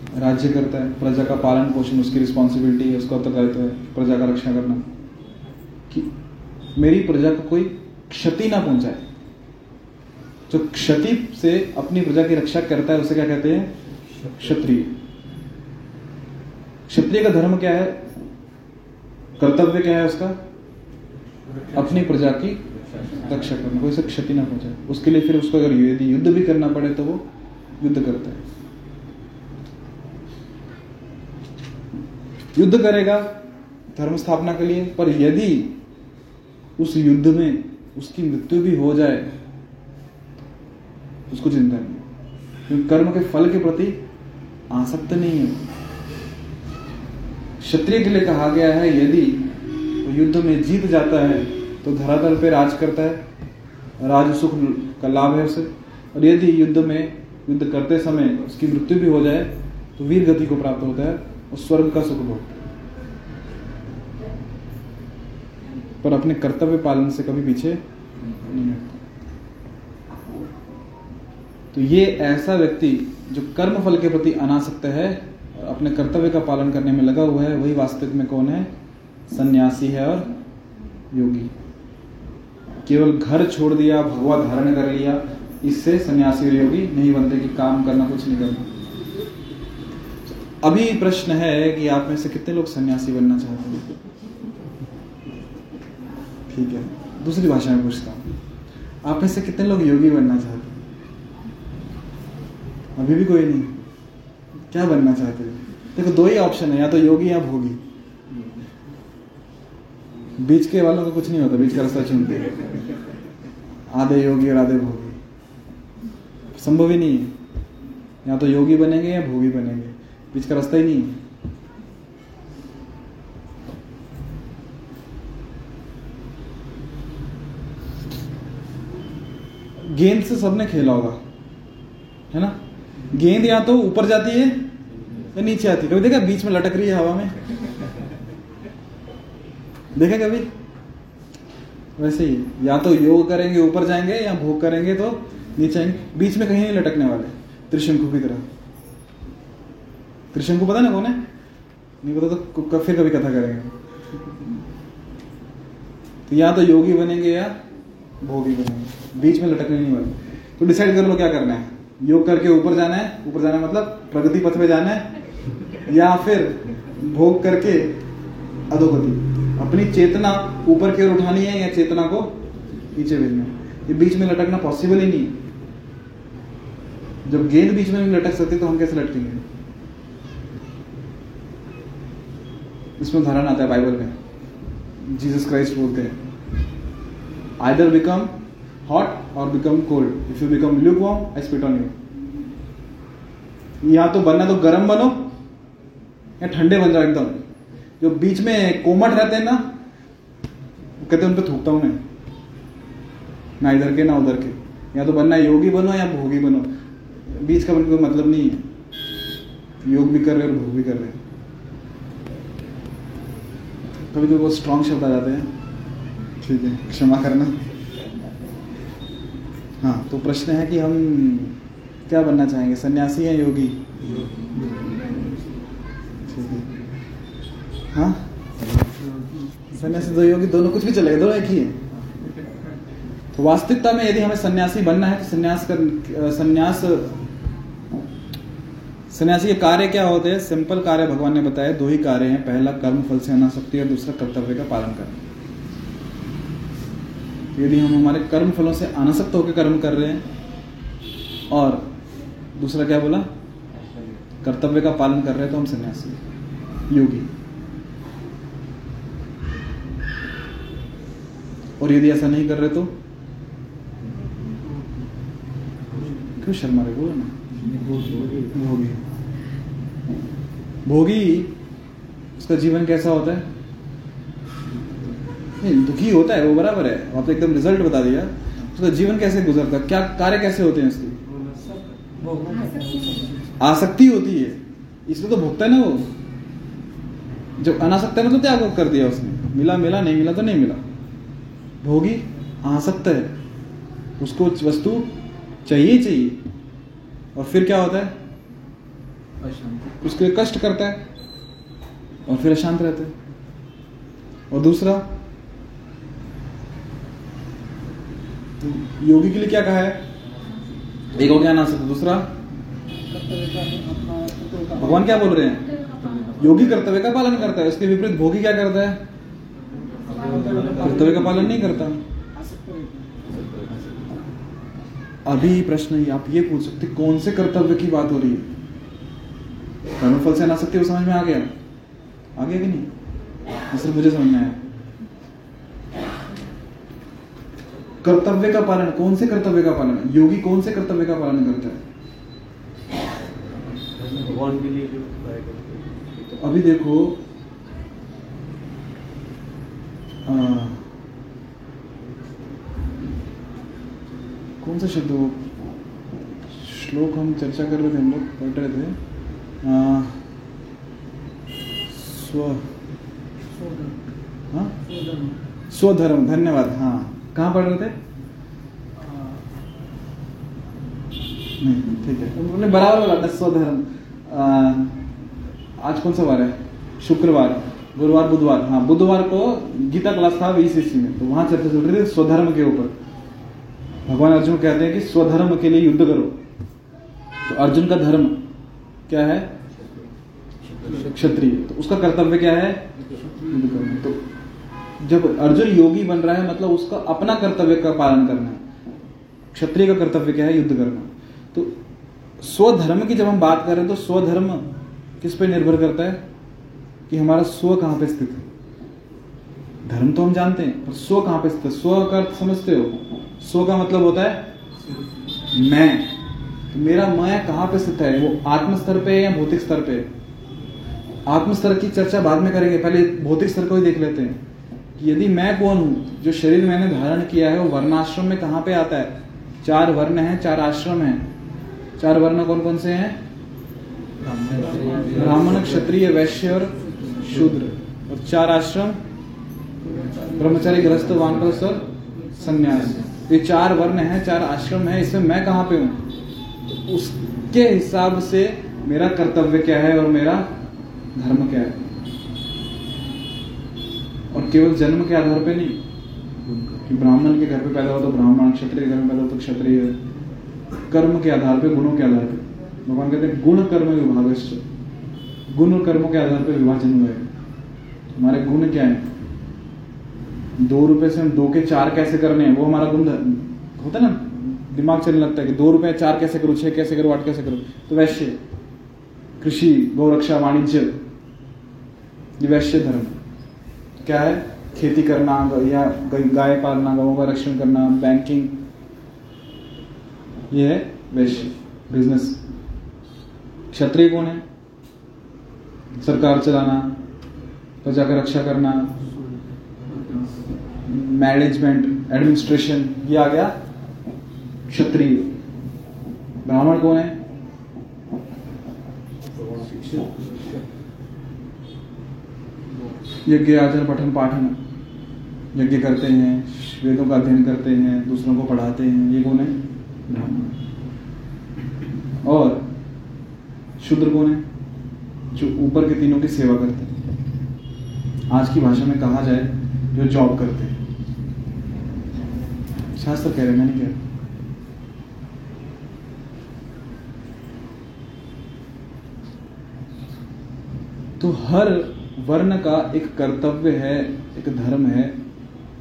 राज्य करता है, प्रजा का पालन पोषण उसकी रिस्पॉन्सिबिलिटी है, उसका उत्तरदायित्व है, प्रजा का रक्षा करना, कि मेरी प्रजा को कोई क्षति ना पहुंचाए। जो क्षति से अपनी प्रजा की रक्षा करता है उसे क्या कहते हैं? क्षत्रिय। क्षत्रिय का धर्म क्या है? कर्तव्य क्या है उसका? अपनी प्रजा की रक्षा करना, कोई से क्षति ना पहुंचाए। उसके लिए फिर उसको अगर यदि युद्ध भी करना पड़े तो वो युद्ध करता है। युद्ध करेगा धर्म स्थापना के लिए, पर यदि उस युद्ध में उसकी मृत्यु भी हो जाए उसको चिंता नहीं, क्योंकि कर्म के फल के प्रति आसक्त नहीं है। क्षत्रिय के लिए कहा गया है यदि वो युद्ध में जीत जाता है तो धरातल पे राज करता है, राज सुख का लाभ है उसे, और यदि युद्ध करते समय उसकी मृत्यु भी हो जाए तो वीर गति को प्राप्त होता है और स्वर्ग का सुख भोगता है। पर अपने कर्तव्य पालन से कभी पीछे नहीं हटता। तो ये ऐसा व्यक्ति जो कर्मफल के प्रति अनासक्त है और अपने कर्तव्य का पालन करने में लगा हुआ है, वही वास्तविक में कौन है? संन्यासी है और योगी। केवल घर छोड़ दिया, भगवा धारण कर लिया, इससे सन्यासी और योगी नहीं बनते कि काम करना कुछ नहीं करना। अभी प्रश्न है कि आप में से कितने लोग सन्यासी बनना चाहते हैं? ठीक है, दूसरी भाषा में पूछता हूँ, आप में से कितने लोग योगी बनना चाहते हैं? अभी भी कोई नहीं। क्या बनना चाहते हैं? देखो दो ही ऑप्शन है, या तो योगी या भोगी। बीच के वालों को कुछ नहीं होता, बीच का रास्ता चुनते आधे योगी और आधे भोगी। संभव ही नहीं है, या तो योगी बनेंगे या भोगी बनेंगे, बीच का रास्ता ही नहीं है। गेंद से सबने खेला होगा, है ना? गेंद या तो ऊपर जाती है या नीचे आती है। कभी देखा बीच में लटक रही है हवा में? देखा कभी? वैसे ही या तो योग करेंगे ऊपर जाएंगे, या भोग करेंगे तो नीचे आएंगे, बीच में कहीं नहीं लटकने वाले। त्रिशंकु की तरह। त्रिशंकु पता ना कौन है? नहीं पता तो फिर कभी कथा करेंगे। तो या तो योगी बनेंगे या भोगी बनेंगे, बीच में लटकने नहीं वाले। तो डिसाइड कर लो क्या करना है। योग करके ऊपर जाना है, ऊपर जाना मतलब प्रगति पथ में जाना है, या फिर भोग करके अधोगति, अपनी चेतना ऊपर की ओर उठानी है या चेतना को नीचे भेजना है। ये बीच में लटकना पॉसिबल ही नहीं है। जब गेंद बीच में नहीं लटक सकती तो हम कैसे लटकेंगे? इसमें उदाहरण आता है बाइबल में, जीसस क्राइस्ट बोलते हैं आइदर बिकम हॉट और become cold, if you become lukewarm I spit on you. या तो बनना तो गर्म बनो या ठंडे बन जाओ एकदम। जो बीच में कोमट रहते हैं ना, कहते उन पे थूकता हूं मैं, ना इधर के ना उधर के। या तो बनना योगी बनो या भोगी बनो, बीच का बनने का मतलब नहीं है। योग भी कर रहे और भोग भी कर रहे। कभी कभी बहुत स्ट्रांग शब्द आ जाते हैं, ठीक है, क्षमा करना। हाँ, तो प्रश्न है कि हम क्या बनना चाहेंगे, सन्यासी या योगी? ठीक है, हाँ, सन्यासी दो योगी दोनों कुछ भी चलेगा, दोनों एक ही है। तो वास्तविकता में यदि हमें सन्यासी बनना है तो सन्यासी के कार्य क्या होते हैं? सिंपल कार्य भगवान ने बताया, दो ही कार्य हैं। पहला कर्म फल से अनासक्ति और दूसरा कर्तव्य का पालन करना। यदि हम हमारे कर्म फलों से अनासक्त होकर कर्म कर रहे हैं और दूसरा क्या बोला, कर्तव्य का पालन कर रहे हैं, तो हम सन्यासी योगी। और यदि ऐसा नहीं कर रहे तो क्यों शर्मा रहे? बोलो ना, भोगी। भोगी उसका जीवन कैसा होता है? नहीं, दुखी होता है, वो बराबर है, आपने एकदम रिजल्ट बता दिया। उसका जीवन कैसे गुजरता है, क्या कार्य कैसे होते हैं उसकी? आसक्ति होती है, इसलिए तो भोगता है ना वो। जब अनासक्त है ना तो त्याग कर दिया उसने, मिला मिला, नहीं मिला तो नहीं मिला। भोगी आसक्त है, उसको वस्तु चाहिए चाहिए, और फिर क्या होता है, उसके लिए कष्ट करता है और फिर अशांत रहता है। और दूसरा योगी के लिए क्या कहा है? एक हो गया अनासक्त, दूसरा भगवान क्या बोल रहे हैं, योगी कर्तव्य का पालन करता है। उसके विपरीत भोगी क्या करता है, कर्तव्य का पालन नहीं करता। अभी प्रश्न आप ये पूछ सकते, कौन से कर्तव्य की बात हो रही है? कर्मफल से अनासक्ति, वो समझ में आ गया? आ गया कि नहीं? सिर्फ मुझे समझ में आया। कर्तव्य का पालन, कौन से कर्तव्य का पालन है? योगी कौन से कर्तव्य का पालन करता है? तो अभी देखो, कौन सा शब्द वो श्लोक हम चर्चा कर रहे थे, हम लोग पढ़ रहे थे, स्वधर्म। धन्यवाद। हाँ, कहाँ पढ़ रहे थे? ठीक है, बराबर वाला था। स्वधर्म आज कौन सा वार है? शुक्रवार, गुरुवार, बुधवार। हाँ, बुधवार को गीता क्लास था VCC में, तो वहाँ चर्चा चल रही थी स्वधर्म के ऊपर। भगवान अर्जुन कहते हैं कि स्वधर्म के लिए युद्ध करो। तो अर्जुन का धर्म क्या है? क्षत्रिय। तो उसका कर्तव्य क्या है? युद्ध करना। तो जब अर्जुन योगी बन रहा है मतलब उसका अपना कर्तव्य का पालन करना है। क्षत्रिय का कर्तव्य क्या है? युद्ध करना। तो स्वधर्म की जब हम बात करें तो स्वधर्म किस पे निर्भर करता है कि हमारा स्व कहाँ पे स्थित है। धर्म तो हम जानते हैं, पर स्व कहाँ पे स्थित है? स्व का अर्थ समझते हो? स्व का मतलब होता है मैं। तो मेरा मैं कहाँ पे स्थित है? वो आत्म स्तर पे है या भौतिक स्तर पे? आत्म स्तर की चर्चा बाद में करेंगे, पहले भौतिक स्तर को ही देख लेते हैं कि यदि मैं कौन हूँ। जो शरीर मैंने धारण किया है वो वर्णाश्रम में कहाँ पे आता है? 4 वर्ण है, 4 आश्रम है। 4 वर्ण कौन कौन से हैं? ब्राह्मण, क्षत्रिय, वैश्य और शूद्र। और 4 आश्रम ब्रह्मचारी, गृहस्थ, वानप्रस्थ और संन्यासी। ये 4 वर्ण है, 4 आश्रम है। इसमें मैं कहाँ पे हूँ? तो उसके हिसाब से मेरा कर्तव्य क्या है और मेरा धर्म क्या है। और केवल जन्म के आधार पे नहीं कि ब्राह्मण के घर पे पैदा हो तो ब्राह्मण, क्षत्रिय के घर में पैदा हो तो क्षत्रिय। कर्म के आधार पे, गुणों के आधार पे। भगवान कहते हैं गुण कर्म विभाग। गुण और कर्मों के आधार पर विभाजन हुआ है। हमारे गुण क्या है? 2 रुपए से हम 2 के 4 कैसे करने हैं, वो हमारा गुण होता है ना। दिमाग चलने लगता है कि 2 रुपए 4 कैसे करूँ, 6 कैसे करूँ, 8 कैसे करूँ। तो वैश्य, कृषि, गौरक्षा, वाणिज्य, ये वैश्य धर्म। क्या है? खेती करना या गाय पालना, गौ का रक्षण करना, बैंकिंग, ये है वैश्य बिजनेस। क्षत्रिय कौन है? सरकार चलाना, प्रजा का रक्षा करना, मैनेजमेंट, एडमिनिस्ट्रेशन, ये आ गया क्षत्रिय। ब्राह्मण कौन है? यज्ञ, आचरण, पठन पाठन। यज्ञ करते हैं, वेदों का अध्ययन करते हैं, दूसरों को पढ़ाते हैं, ये कौन है? ब्राह्मण। और शूद्र कौन है? जो ऊपर के तीनों की सेवा करते हैं। आज की भाषा में कहा जाए जो जॉब करते हैं। शास्त्र कह रहे हैं, मैं नहीं कह रहा। तो हर वर्ण का एक कर्तव्य है, एक धर्म है,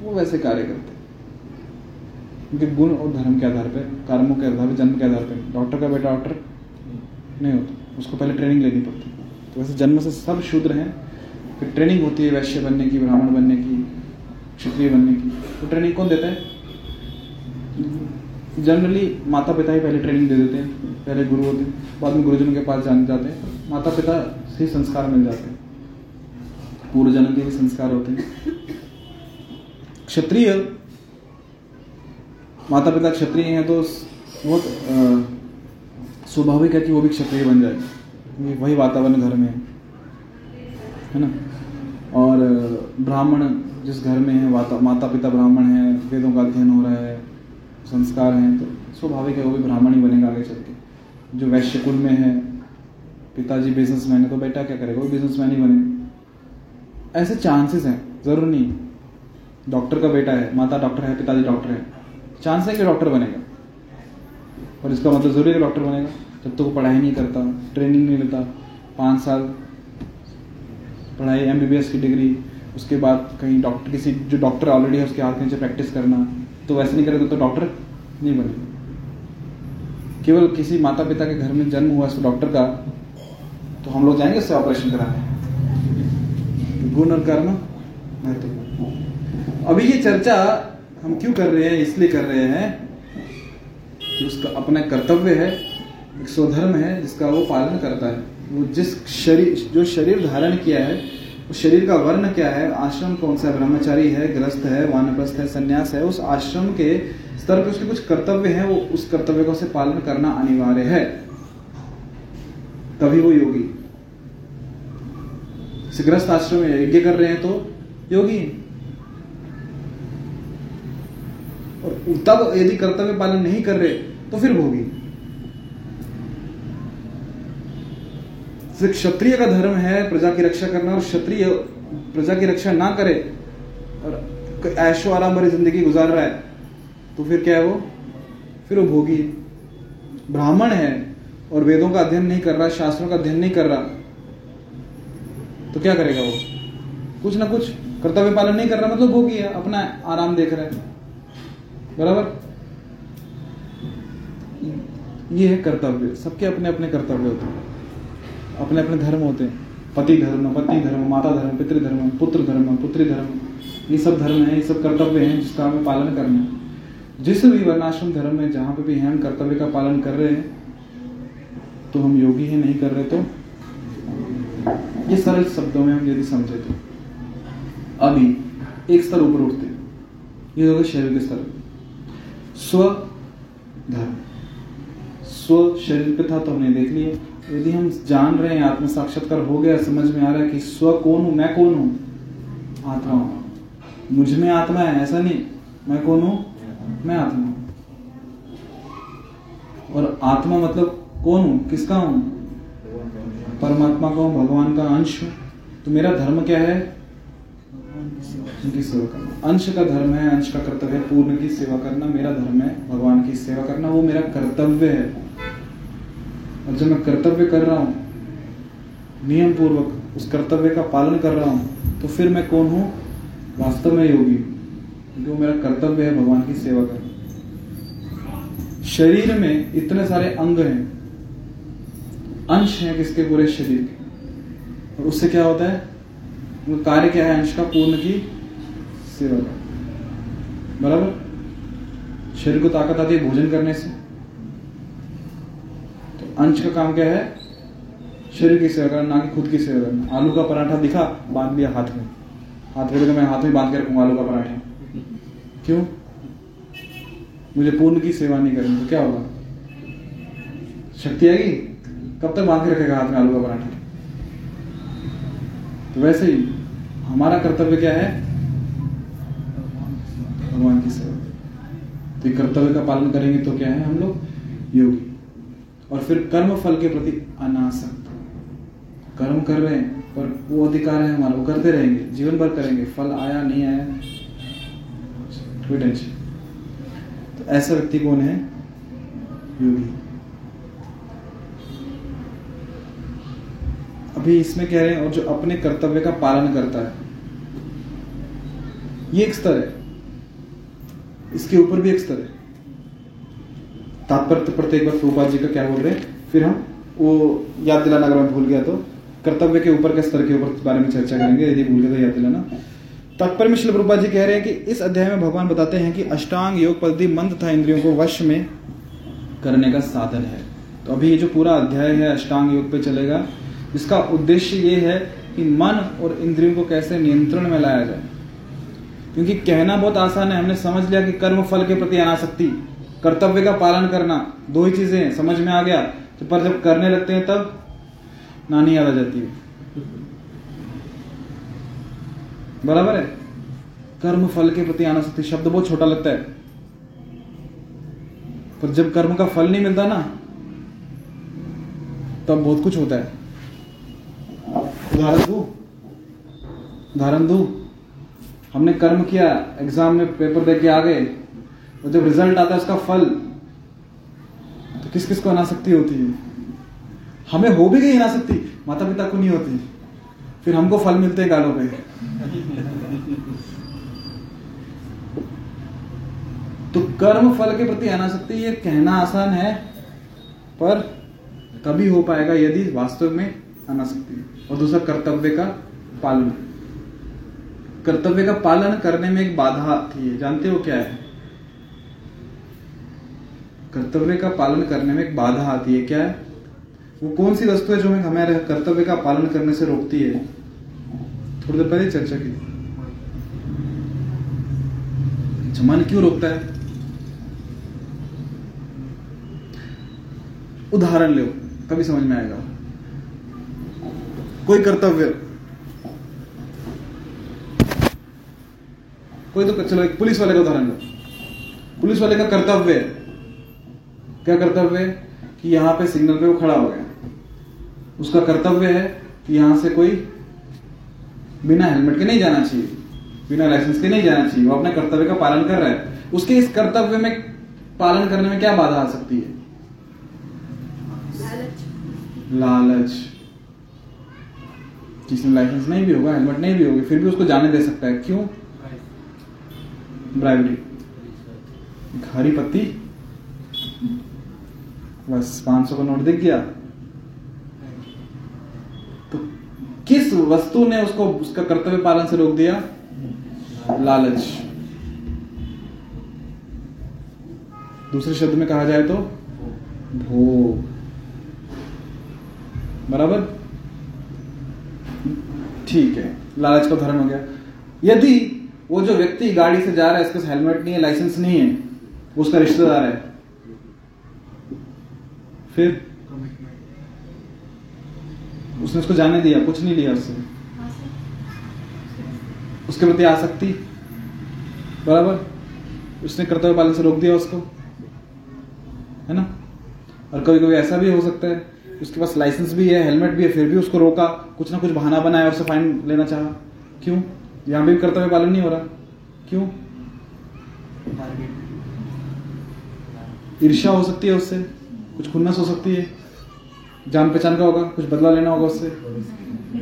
वो वैसे कार्य करते हैं। उनके गुण और धर्म के आधार पर, कर्मों के आधार पर, जन्म के आधार पर। डॉक्टर का बेटा डॉक्टर नहीं होता, उसको पहले ट्रेनिंग लेनी पड़ती है। तो वैसे जन्म से सब शूद्र हैं, फिर ट्रेनिंग होती है वैश्य बनने की, ब्राह्मण बनने की, क्षत्रिय बनने की। तो ट्रेनिंग कौन देता है? जनरली माता पिता ही पहले ट्रेनिंग दे देते हैं। पहले गुरु होते हैं, बाद में गुरुजन के पास जाने जाते हैं। माता पिता से संस्कार मिल जाते हैं, पूर्व जन्म के भी संस्कार होते हैं। क्षत्रिय, माता पिता क्षत्रिय हैं तो बहुत स्वाभाविक है कि वो भी क्षत्रिय बन जाए, वही वातावरण घर में है ना। और ब्राह्मण जिस घर में है, माता पिता ब्राह्मण हैं, वेदों का अध्ययन हो रहा है, संस्कार हैं, तो स्वाभाविक है वो भी ब्राह्मण ही बनेगा आगे चल के। जो वैश्य कुल में है, पिताजी बिजनेसमैन है तो बेटा क्या करेगा? वो बिजनेसमैन ही बने। ऐसे चांसेस हैं, जरूर नहीं। डॉक्टर का बेटा है, माता डॉक्टर है, पिताजी डॉक्टर है, चांस है कि डॉक्टर बनेगा। और इसका मतलब जरूरी है डॉक्टर बनेगा जब तक वो पढ़ाई नहीं करता, ट्रेनिंग नहीं लेता। 5 साल पढ़ाई, MBBS की डिग्री, उसके बाद कहीं डॉक्टर, किसी जो डॉक्टर ऑलरेडी है उसके हाथ के नीचे प्रैक्टिस करना। तो वैसे नहीं करेगा तो डॉक्टर नहीं बनेगा। केवल किसी माता पिता के घर में जन्म हुआ है डॉक्टर का, तो हम लोग जाएंगे उससे ऑपरेशन कराने। गुण और कर्म महत्वपूर्ण। अभी ये चर्चा हम क्यों कर रहे हैं? इसलिए कर रहे हैं उसका अपना कर्तव्य है, एक स्वधर्म है जिसका वो पालन करता है। वो जिस शरीर, जो शरीर धारण किया है, उस शरीर का वर्ण क्या है, आश्रम कौन सा है, ब्रह्मचारी है, गृहस्थ है, वानप्रस्थ है, संन्यास है, उस आश्रम के स्तर पर उसके कुछ कर्तव्य हैं। वो उस कर्तव्य का उसे पालन करना अनिवार्य है, तभी वो योगी। गृहस्थ आश्रम में यज्ञ कर रहे हैं तो योगी, और तब यदि कर्तव्य पालन नहीं कर रहे तो फिर भोगी। क्षत्रिय का धर्म है प्रजा की रक्षा करना, और क्षत्रिय प्रजा की रक्षा ना करे और ऐशो आराम भरी जिंदगी गुजार रहा है तो फिर क्या है वो, फिर वो भोगी है। ब्राह्मण है और वेदों का अध्ययन नहीं कर रहा, शास्त्रों का अध्ययन नहीं कर रहा, तो क्या करेगा वो, कुछ ना कुछ कर्तव्य पालन नहीं कर रहा मतलब भोगी है, अपना आराम देख रहा है। बराबर, ये है कर्तव्य। सबके अपने अपने कर्तव्य होते हैं, अपने अपने धर्म होते हैं। पति धर्म, पत्नी धर्म, माता धर्म, पितृधर्म, पुत्र धर्म, पुत्री धर्म, ये सब धर्म है, ये सब कर्तव्य हैं जिसका हमें पालन करना है। जिस भी वर्णाश्रम धर्म में जहाँ पे भी हम कर्तव्य का पालन कर रहे हैं तो हम योगी हैं, नहीं कर रहे तो। ये सरल शब्दों में हम यदि समझे तो अभी एक स्तर ऊपर उठते हैं, ये होगा शरीर के स्तर। स्व धर्म, स्व शरीर पे था तो हमने देख लिया। यदि हम जान रहे हैं, आत्म साक्षात्कार हो गया, समझ में आ रहा है कि स्व कौन हूँ, मैं कौन हूँ, आत्मा हूँ, मुझ में आत्मा है, ऐसा नहीं मैं कौन हूँ, मैं आत्मा हूँ। और आत्मा मतलब कौन हूँ, किसका हूँ, परमात्मा का हूँ, भगवान का अंश हूँ। तो मेरा धर्म क्या है, उनकी सेवा करना। अंश का धर्म है, अंश का कर्तव्य है पूर्ण की सेवा करना, मेरा धर्म है भगवान की सेवा करना, वो मेरा कर्तव्य है। और जब मैं कर्तव्य कर रहा हूँ नियम पूर्वक, उस कर्तव्य का पालन कर रहा हूँ तो फिर मैं कौन हूँ, वास्तव में योगी, क्योंकि वो मेरा कर्तव्य है भगवान की सेवा करना। शरीर में इतने सारे अंग हैं, अंश हैं किसके, पूरे शरीर के, और उससे क्या होता है, वो कार्य क्या है अंश का, पूर्ण की सेवा करना। बराबर, शरीर को ताकत आती है भोजन करने से, अंश का काम क्या है, शरीर की सेवा करना, ना कि खुद की सेवा करना। आलू का पराठा दिखा, बांध लिया हाथ में, हाथ में तो मैं हाथ में बांध के रखूंगा आलू का पराठा, क्यों, मुझे पूर्ण की सेवा नहीं करनी, तो क्या होगा, शक्ति आएगी, कब तक बांध के रखेगा हाथ में आलू का पराठा। तो वैसे ही हमारा कर्तव्य क्या है, भगवान की सेवा। तो कर्तव्य का पालन करेंगे तो क्या है हम लोग, योगी। और फिर कर्म फल के प्रति अनासक्त, कर्म कर रहे हैं पर वो अधिकार है हमारा, वो करते रहेंगे, जीवन भर करेंगे, फल आया नहीं आया कोई टेंशन। तो ऐसा व्यक्ति कौन है, योगी। अभी इसमें कह रहे हैं और जो अपने कर्तव्य का पालन करता है, ये एक स्तर है, इसके ऊपर भी एक स्तर है। तात्पर्य प्रत्येक बार प्रभुपाद जी का क्या बोल रहे हैं, फिर हम वो याद दिलाना अगर मैं भूल गया तो, कर्तव्य के ऊपर के स्तर के ऊपर बारे में चर्चा करेंगे, यदि भूल गया तो याद दिलाना। तात्पर्य में श्री प्रभुपाद जी कह रहे हैं कि इस अध्याय में भगवान बताते हैं कि अष्टांग योग पद्धति मन तथा इंद्रियों को वश में करने का साधन है। तो अभी ये जो पूरा अध्याय है अष्टांग योग पे चलेगा, इसका उद्देश्य ये है कि मन और इंद्रियों को कैसे नियंत्रण में लाया जाए। क्योंकि कहना बहुत आसान है, हमने समझ लिया कि कर्म फल के प्रति अनासक्ति, कर्तव्य का पालन करना, दो ही चीजें हैं, समझ में आ गया। तो पर जब करने लगते हैं तब नानी याद आ जाती है। बराबर है, कर्म फल के प्रति अनासक्ति शब्द बहुत छोटा लगता है, पर जब कर्म का फल नहीं मिलता ना तब बहुत कुछ होता है। उदाहरण दू, हमने कर्म किया, एग्जाम में पेपर दे के आ गए, और जब रिजल्ट आता है उसका फल, तो किस किस को अनासक्ति होती है। हमें हो भी गई अनासक्ति, माता पिता को नहीं होती, फिर हमको फल मिलते हैं गालों पे। तो कर्म फल के प्रति अनासक्ति, ये कहना आसान है पर तभी हो पाएगा यदि वास्तव में अनासक्ति। और दूसरा कर्तव्य का पालन, कर्तव्य का पालन करने में एक बाधा थी, जानते हो क्या है, कर्तव्य का पालन करने में एक बाधा आती है, क्या है वो, कौन सी वस्तु है जो हमारे कर्तव्य का पालन करने से रोकती है, थोड़ी देर पहले चर्चा की। मन क्यों रोकता है, उदाहरण लो तभी समझ में आएगा। कोई तो चलो एक पुलिस वाले का उदाहरण लो, पुलिस वाले का कर्तव्य है, क्या कर्तव्य है कि यहां पे सिग्नल पे वो खड़ा हो गया, उसका कर्तव्य है कि यहां से कोई बिना हेलमेट के नहीं जाना चाहिए, बिना लाइसेंस के नहीं जाना चाहिए, वो अपने कर्तव्य का पालन कर रहा है। उसके इस कर्तव्य में पालन करने में क्या बाधा आ सकती है? लालच। जिसने लाइसेंस नहीं भी होगा, हेलमेट नहीं भी होगी, फिर भी उसको जाने दे सकता है। क्यों? ब्राइबरी, घारी पत्ती, बस 500 का नोट दिख गया तो किस वस्तु ने उसको उसका कर्तव्य पालन से रोक दिया? लालच। दूसरे शब्द में कहा जाए तो भोग, बराबर, ठीक है, लालच का धर्म हो गया। यदि वो जो व्यक्ति गाड़ी से जा रहा है, इसके पास हेलमेट नहीं है, लाइसेंस नहीं है, उसका रिश्तेदार है, फिर उसने उसको जाने दिया, कुछ नहीं लिया उससे, उसके प्रति आसक्ति, बराबर, उसने कर्तव्य पालन से रोक दिया उसको, है ना। और कभी कभी ऐसा भी हो सकता है उसके पास लाइसेंस भी है, हेलमेट भी है, फिर भी उसको रोका, कुछ ना कुछ बहाना बनाया और उसे फाइन लेना चाहा। क्यों? यहाँ भी कर्तव्य पालन नहीं हो रहा। क्यों? ईर्ष्या हो सकती है उससे, कुछ खुन्नस हो सकती है, जान पहचान का होगा, कुछ बदला लेना होगा उससे,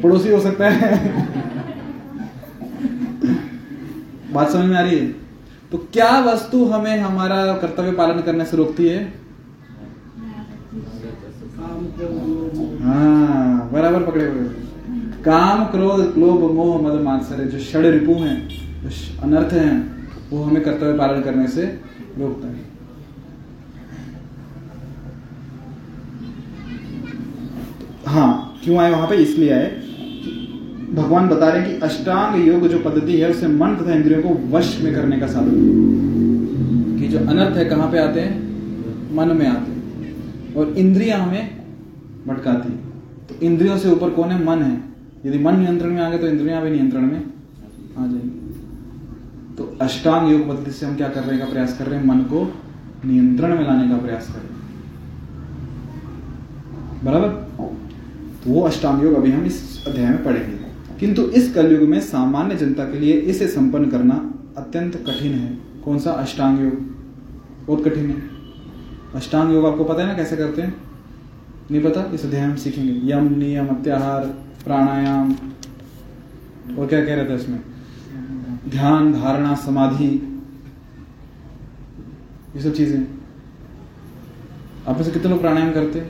पड़ोसी हो सकता है। बात समझ में आ रही है? तो क्या वस्तु हमें हमारा कर्तव्य पालन करने से रोकती है? हाँ, बराबर पकड़े हुए। काम, क्रोध, लोभ, मोह, मद, मात्सर्य, जो षड रिपु हैं, जो अनर्थ हैं, वो हमें कर्तव्य पालन करने से रोकता है। हाँ, क्यों आए वहां पे? इसलिए आए, भगवान बता रहे हैं कि अष्टांग योग जो पद्धति है उससे मन तथा इंद्रियों को वश में करने का साधन है। कि जो अनर्थ है कहाँ पे आते हैं? मन में आते हैं, और इंद्रिया हमें भटकाती। तो इंद्रियों से ऊपर कौन है? मन है। यदि मन नियंत्रण में आ गए तो इंद्रियां भी नियंत्रण में आ जाएंगी। तो अष्टांग योग पद्धति से हम क्या करने का प्रयास कर रहे हैं? मन को नियंत्रण में लाने का प्रयास कर रहे हैं, बराबर। तो वो अष्टांग योग अभी हम इस अध्याय में पढ़ेंगे, किंतु इस कलयुग में सामान्य जनता के लिए इसे संपन्न करना अत्यंत कठिन है। कौन सा? अष्टांग योग, बहुत कठिन है। अष्टांग योग आपको पता है ना कैसे करते हैं? नहीं पता? इस अध्याय हम सीखेंगे। यम, नियम, अत्याहार, प्राणायाम, और क्या कह रहे थे इसमें? ध्यान, धारणा, समाधि, ये सब चीजें। आप में से कितने लोग प्राणायाम करते?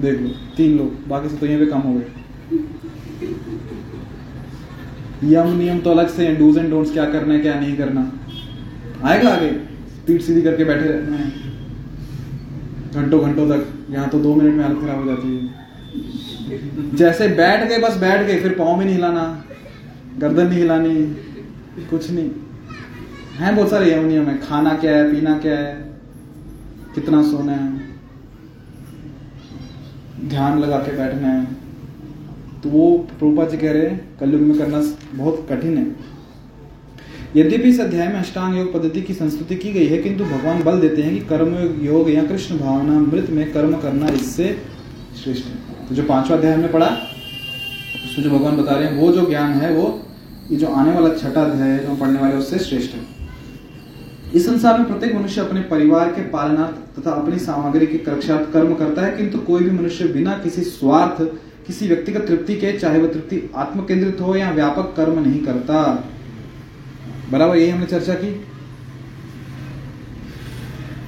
देख लो, 3 लोग, बाकी सब तो यहीं पे कम हो गए। यम नियम तो अलग से हैं, डूज एंड डोंट्स, क्या करना है क्या नहीं करना आएगा आगे। पीठ सीधी करके बैठे रहना है घंटों घंटों तक, यहाँ तो 2 मिनट में हालत खराब हो जाती है। जैसे बैठ गए, बस बैठ गए, फिर पाँव भी नहीं हिलाना, गर्दन नहीं हिलानी, कुछ नहीं है। बहुत सारे यम नियम है। खाना क्या है, पीना क्या है, कितना सोना है, ध्यान लगा के बैठना है। तो वो प्रभुपाद जी कह रहे हैं कलयुग में करना बहुत कठिन है। यद्यपि इस अध्याय में अष्टांग योग पद्धति की संस्तुति की गई है, किंतु भगवान बल देते हैं कि कर्म योग या कृष्ण भावनामृत में कर्म करना इससे श्रेष्ठ है। तो जो 5वां अध्याय हमने पढ़ा, उसमें जो भगवान बता रहे हैं वो जो ज्ञान है, वो ये जो आने वाला 6ठा अध्याय जो हम पढ़ने वाले उससे श्रेष्ठ है। इस संसार में प्रत्येक मनुष्य अपने परिवार के पालनार्थ तथा अपनी सामग्री के रक्षार्थ कर्म करता है, किंतु कोई भी मनुष्य बिना किसी स्वार्थ, किसी व्यक्तिगत तृप्ति के, चाहे वह तृप्ति आत्मकेन्द्रित हो या व्यापक, कर्म नहीं करता, बराबर। यही हमने चर्चा की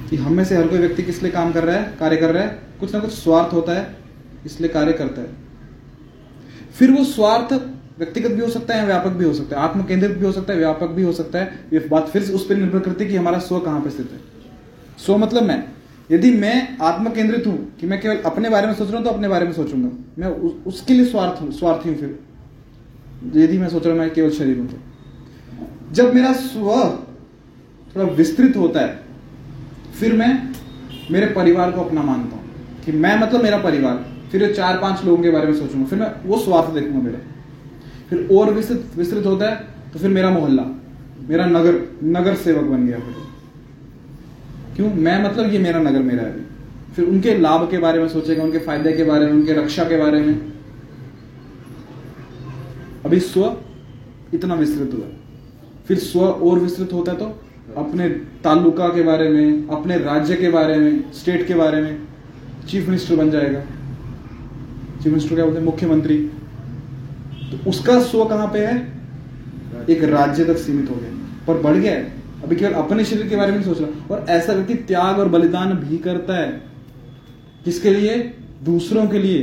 कि हम में से हर कोई व्यक्ति किस लिए काम कर रहा है, कार्य कर रहा है? कुछ ना कुछ स्वार्थ होता है, इसलिए कार्य करता है। फिर वो स्वार्थ व्यक्तिगत भी हो सकता है, व्यापक भी हो सकता है, आत्मकेंद्रित भी हो सकता है, व्यापक भी हो सकता है। ये बात फिर उस पर निर्भर करती है कि हमारा स्व कहाँ पे स्थित है। स्व मतलब मैं। यदि मैं आत्मकेंद्रित हूं कि मैं केवल अपने बारे में सोच रहा हूं, तो अपने बारे में सोचूंगा, मैं उसके लिए स्वार्थ हूं, स्वार्थी हूं। फिर यदि मैं सोच रहा हूं मैं केवल शरीर हूं, तो जब मेरा स्व थोड़ा विस्तृत होता है, फिर मैं मेरे परिवार को अपना मानता हूं कि मैं मतलब मेरा परिवार। फिर 4-5 लोगों के बारे में सोचूंगा, फिर मैं वो स्वार्थ देखूंगा मेरा। फिर और विस्तृत होता है तो फिर मेरा मोहल्ला, मेरा नगर सेवक बन गया। फिर क्यों मैं, मतलब ये मेरा नगर मेरा है। फिर उनके लाभ के बारे में सोचेगा, उनके फायदे के बारे में, उनके रक्षा के बारे में। अभी स्व इतना विस्तृत हुआ, फिर स्व और विस्तृत होता है तो अपने तालुका के बारे में, अपने राज्य के बारे में, स्टेट के बारे में चीफ मिनिस्टर बन जाएगा। चीफ मिनिस्टर क्या बोलते हैं, मुख्यमंत्री। तो उसका स्व कहाँ पे है, एक राज्य तक सीमित हो गया, पर बढ़ गया है। अभी केवल अपने शरीर के बारे में सोच रहा। और ऐसा व्यक्ति त्याग और बलिदान भी करता है, किसके लिए, दूसरों के लिए,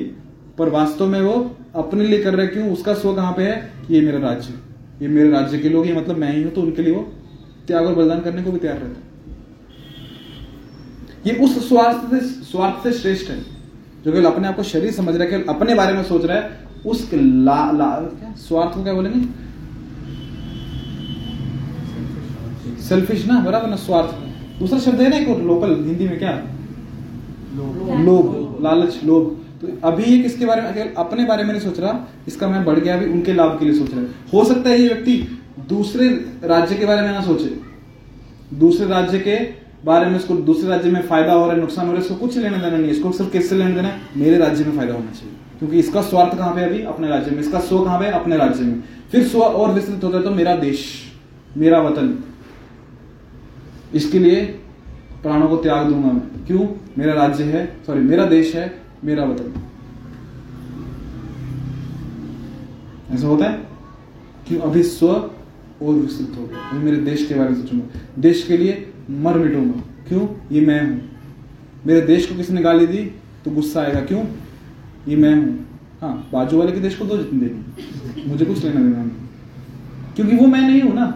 पर वास्तव में वो अपने लिए कर रहा है। क्यों, उसका स्व कहाँ पे है, ये मेरा राज्य, ये मेरे राज्य के लोग, ये मतलब मैं ही हूं, तो उनके लिए वो त्याग और बलिदान करने को भी तैयार रहता है। ये उस स्वार्थ से श्रेष्ठ है जो केवल अपने आप को शरीर समझ रहा है, केवल अपने बारे में सोच रहा है। उस स्वार्थ को क्या बोलेंगे, सेल्फिश ना, बराबर ना, स्वार्थ। दूसरा शब्द है ना एक लोकल, हिंदी में क्या, लोभ, लालच, लोभ। तो अभी ये किसके बारे में, केवल अपने बारे में नहीं सोच रहा, इसका मैं बढ़ गया, अभी उनके लाभ के लिए सोच रहा है। हो सकता है ये व्यक्ति दूसरे राज्य के बारे में ना सोचे, दूसरे राज्य के बारे में उसको, दूसरे राज्य में फायदा हो रहा है, नुकसान हो रहा है, इसको कुछ लेना देना नहीं है। इसको सिर्फ किससे लेना देना है, मेरे राज्य में फायदा होना चाहिए, क्योंकि इसका स्वार्थ कहाँ पे, अभी अपने राज्य में, इसका स्व कहाँ पे, अपने राज्य में। फिर स्व और विस्तृत होता है तो मेरा देश, मेरा वतन, इसके लिए प्राणों को त्याग दूंगा मैं। क्यों, मेरा राज्य है, सॉरी मेरा देश है, मेरा वतन। ऐसा होता है क्यों, अभी स्व और विस्तृत हो गया, तो मेरे देश के बारे में सोचूंगा, देश के लिए मर मिटूंगा। क्यों, ये मैं हूं। मेरे देश को किसी ने गाली दी तो गुस्सा आएगा, क्यों, ये मैं हूं। हाँ, बाजू वाले के देश को दो जितने देनी, मुझे कुछ लेना देना नहीं, क्योंकि वो मैं नहीं हूं ना।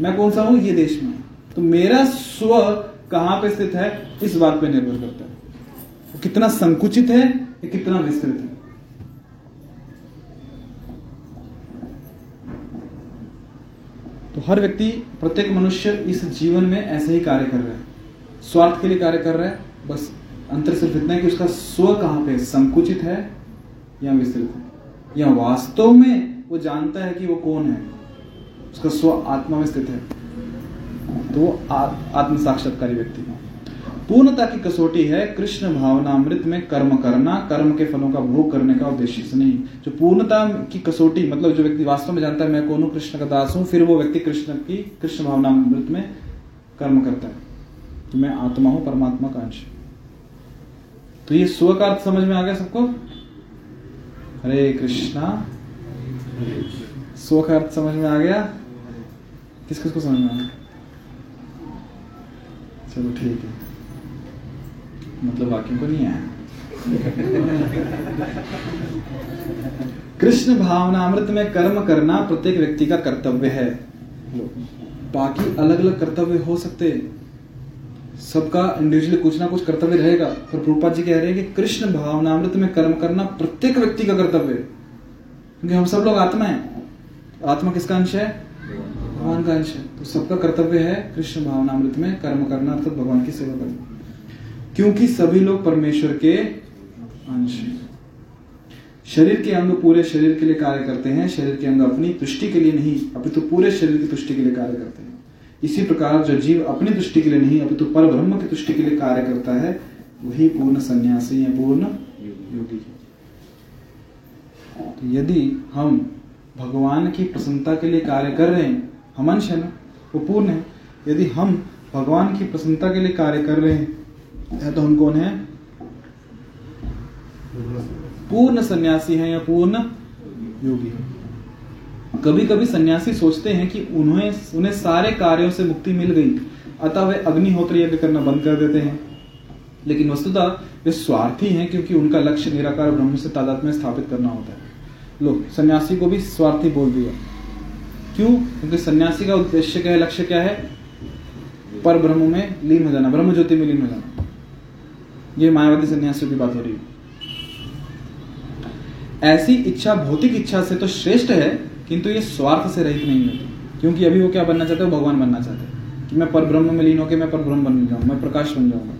मैं कौन सा हूं, ये देश में। तो मेरा स्व कहाँ पे स्थित है, इस बात पे निर्भर करता है, वो कितना संकुचित है या कितना विस्तृत है। तो हर व्यक्ति, प्रत्येक मनुष्य इस जीवन में ऐसे ही कार्य कर रहा है, स्वार्थ के लिए कार्य कर रहा है। बस अंतर सिर्फ इतना है कि उसका स्व कहाँ पे, संकुचित है या विस्तृत है, या वास्तव में वो जानता है कि वो कौन है, उसका स्व आत्मा में स्थित है, तो वो आत्म साक्षात्कारी व्यक्ति है। पूर्णता की कसौटी है कृष्ण भावनामृत में कर्म करना, कर्म के फलों का भोग करने का उद्देश्य से नहीं। जो पूर्णता की कसौटी, मतलब जो व्यक्ति वास्तव में जानता है मैं कौन हूं, कृष्ण का दास हूं, फिर वो व्यक्ति कृष्ण भावनामृत में कर्म करता है कि मैं आत्मा हूं, परमात्मा का अंश। तो ये स्व का अर्थ समझ में आ गया सबको, हरे कृष्णा। स्व का अर्थ समझ में आ गया, किस किस को समझ में आ गया, चलो ठीक है, मतलब वाक्यों को नहीं आया। कृष्ण भावनामृत में कर्म करना प्रत्येक व्यक्ति का कर्तव्य है। बाकी अलग अलग कर्तव्य हो सकते, सबका इंडिविजुअली कुछ ना कुछ कर्तव्य रहेगा, पर प्रभुपाद जी कह रहे हैं कि कृष्ण भावनामृत में कर्म करना प्रत्येक व्यक्ति का कर्तव्य है, क्योंकि हम सब लोग आत्मा है। आत्मा किसका अंश है, भगवान का अंश है। तो सबका कर्तव्य है कृष्ण भावनामृत में कर्म करना, अर्थात भगवान की सेवा करना, क्योंकि सभी लोग परमेश्वर के अंश हैं। शरीर के अंग पूरे शरीर के लिए कार्य करते हैं, शरीर के अंग अपनी तुष्टि के लिए नहीं अपितु पूरे शरीर की तुष्टि के लिए कार्य करते हैं। इसी प्रकार जो जीव अपनी तुष्टि के लिए नहीं अपितु परब्रह्म की तुष्टि के लिए कार्य करता है, वही पूर्ण संन्यासी या पूर्ण योगी है। तो यदि हम भगवान की प्रसन्नता के लिए कार्य कर रहे हैं, हम अंश है ना, वो पूर्ण है। यदि हम भगवान की प्रसन्नता के लिए कार्य कर रहे हैं तो हम कौन है, पूर्ण सन्यासी हैं या पूर्ण योगी। कभी कभी सन्यासी सोचते हैं कि उन्हें सारे कार्यों से मुक्ति मिल गई, अतः वे अग्निहोत्र यज्ञ करना बंद कर देते हैं, लेकिन वस्तुतः वे स्वार्थी हैं, क्योंकि उनका लक्ष्य निराकार ब्रह्म से तादात्मय स्थापित करना होता है। लोग सन्यासी को भी स्वार्थी बोल दिया, क्यों, क्योंकि सन्यासी का उद्देश्य क्या है, लक्ष्य क्या है, पर ब्रह्म में लीन हो जाना, ब्रह्म ज्योति में लीन हो जाना। ये मायावादी सन्यासियों की बात हो रही है। ऐसी इच्छा भौतिक इच्छा से तो श्रेष्ठ है, किंतु ये स्वार्थ से रहित नहीं होती, क्योंकि अभी वो क्या बनना चाहते हैं, भगवान बनना चाहते हैं कि मैं परब्रह्म में लीन होकर मैं परब्रह्म बन जाऊं, मैं प्रकाश बन जाऊंगा।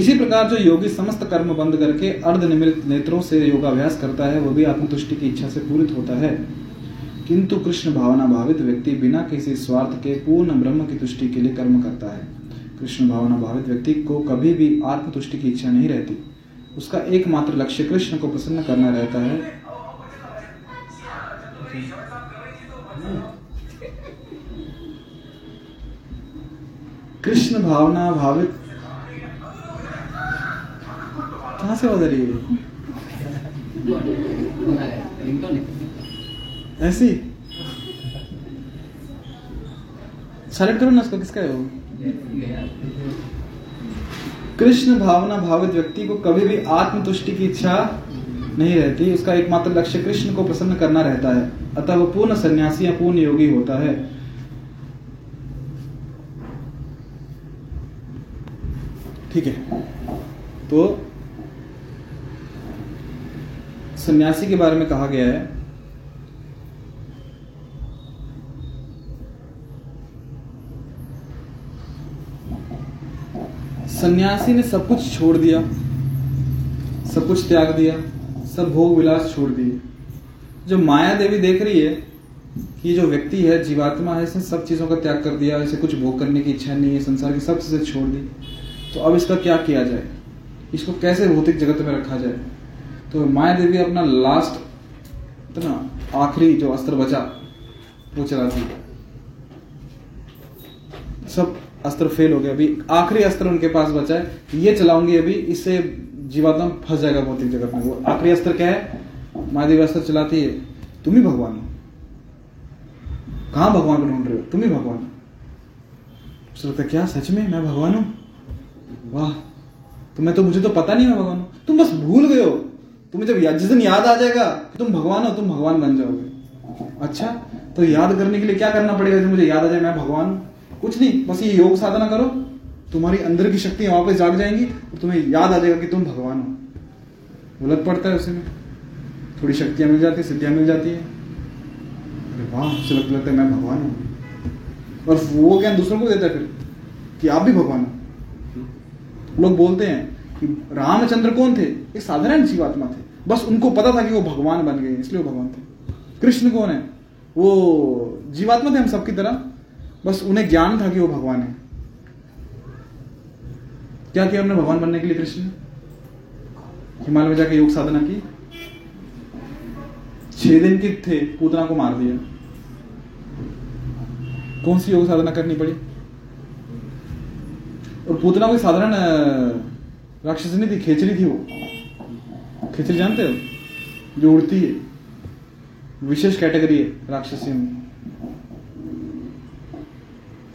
इसी प्रकार जो योगी समस्त कर्म बंद करके अर्धनिमीलित नेत्रों से योगाभ्यास करता है, वह भी आत्मतुष्टि की इच्छा से पूरित होता है। किंतु कृष्ण भावना भावित व्यक्ति बिना किसी स्वार्थ के पूर्ण ब्रह्म की तुष्टि के लिए कर्म करता है। कृष्ण भावना भावित व्यक्ति को कभी भी आत्मतुष्टि की इच्छा नहीं रहती। उसका एकमात्र लक्ष्य कृष्ण को प्रसन्न करना रहता है। कृष्ण भावना भावित कहाँ से बदल रही है ऐसी सेलेक्ट करो ना उसको, किसका है वो? कृष्ण भावना भावित व्यक्ति को कभी भी आत्मतुष्टि की इच्छा नहीं रहती। उसका एकमात्र लक्ष्य कृष्ण को प्रसन्न करना रहता है। अतः वो पूर्ण संन्यासी या पूर्ण योगी होता है। ठीक है, तो संन्यासी के बारे में कहा गया है। सन्यासी ने सब कुछ छोड़ दिया, सब कुछ त्याग दिया, सब भोग विलास छोड़ दिए। जो माया देवी देख रही है कि जो व्यक्ति है, जीवात्मा है, इसने सब चीज़ों का त्याग कर दिया, इसे कुछ भोग करने की इच्छा नहीं है, संसार की सब चीज़ें छोड़ दी, तो अब इसका क्या किया जाए, इसको कैसे भौतिक जगत में रखा जाए। तो माया देवी अपना लास्ट इतना आखिरी जो अस्त्र बचा वो चलाती, सब अस्त्र फेल हो गया, अभी आखिरी अस्त्र उनके पास बचा है, ये चलाऊंगी अभी, इससे जीवात्मा फंस जाएगा भौतिक जगत में। वो आखिरी अस्त्र क्या है? महादेवी अस्त्र चलाती है, तुम ही भगवान हो, कहाँ भगवान को ढूंढ रहे हो, तुम ही भगवान हो। सोचता क्या सच में मैं भगवान हूँ? वाह, तो मैं तो, मुझे तो पता नहीं मैं भगवान हूँ। तुम बस भूल गए हो, तुम्हें जब जिस दिन याद आ जाएगा कि तुम भगवान हो, तुम भगवान बन जाओगे। अच्छा, तो याद करने के लिए क्या करना पड़ेगा? जब मुझे याद आ जाए मैं भगवान हूँ, कुछ नहीं, बस ये योग साधना करो, तुम्हारी अंदर की शक्तियां वापस जाग जाएंगी और तुम्हें याद आ जाएगा कि तुम भगवान हो। लग पड़ता है उसमें, थोड़ी शक्तियां मिल जाती है, सिद्धियां मिल जाती है, अरे वाह, उसे लगता है मैं भगवान हूँ, और वो ज्ञान दूसरों को देता है फिर कि आप भी भगवान हो। लोग बोलते हैं कि रामचंद्र कौन थे? एक साधारण जीवात्मा थे, बस उनको पता था कि वो भगवान बन गए, इसलिए वो भगवान थे। कृष्ण कौन है? वो जीवात्मा थे हम सबकी तरह, बस उन्हें ज्ञान था कि वो भगवान है। क्या किया हमने भगवान बनने के लिए? कृष्ण ने हिमालय में जाकर योग साधना की, 6 दिन के थे, पूतना को मार दिया। कौन सी योग साधना करनी पड़ी? और पूतना कोई साधारण राक्षसनी थी, खेचरी थी वो। खेचरी जानते हो? जो उड़ती है, विशेष कैटेगरी है राक्षसियों में।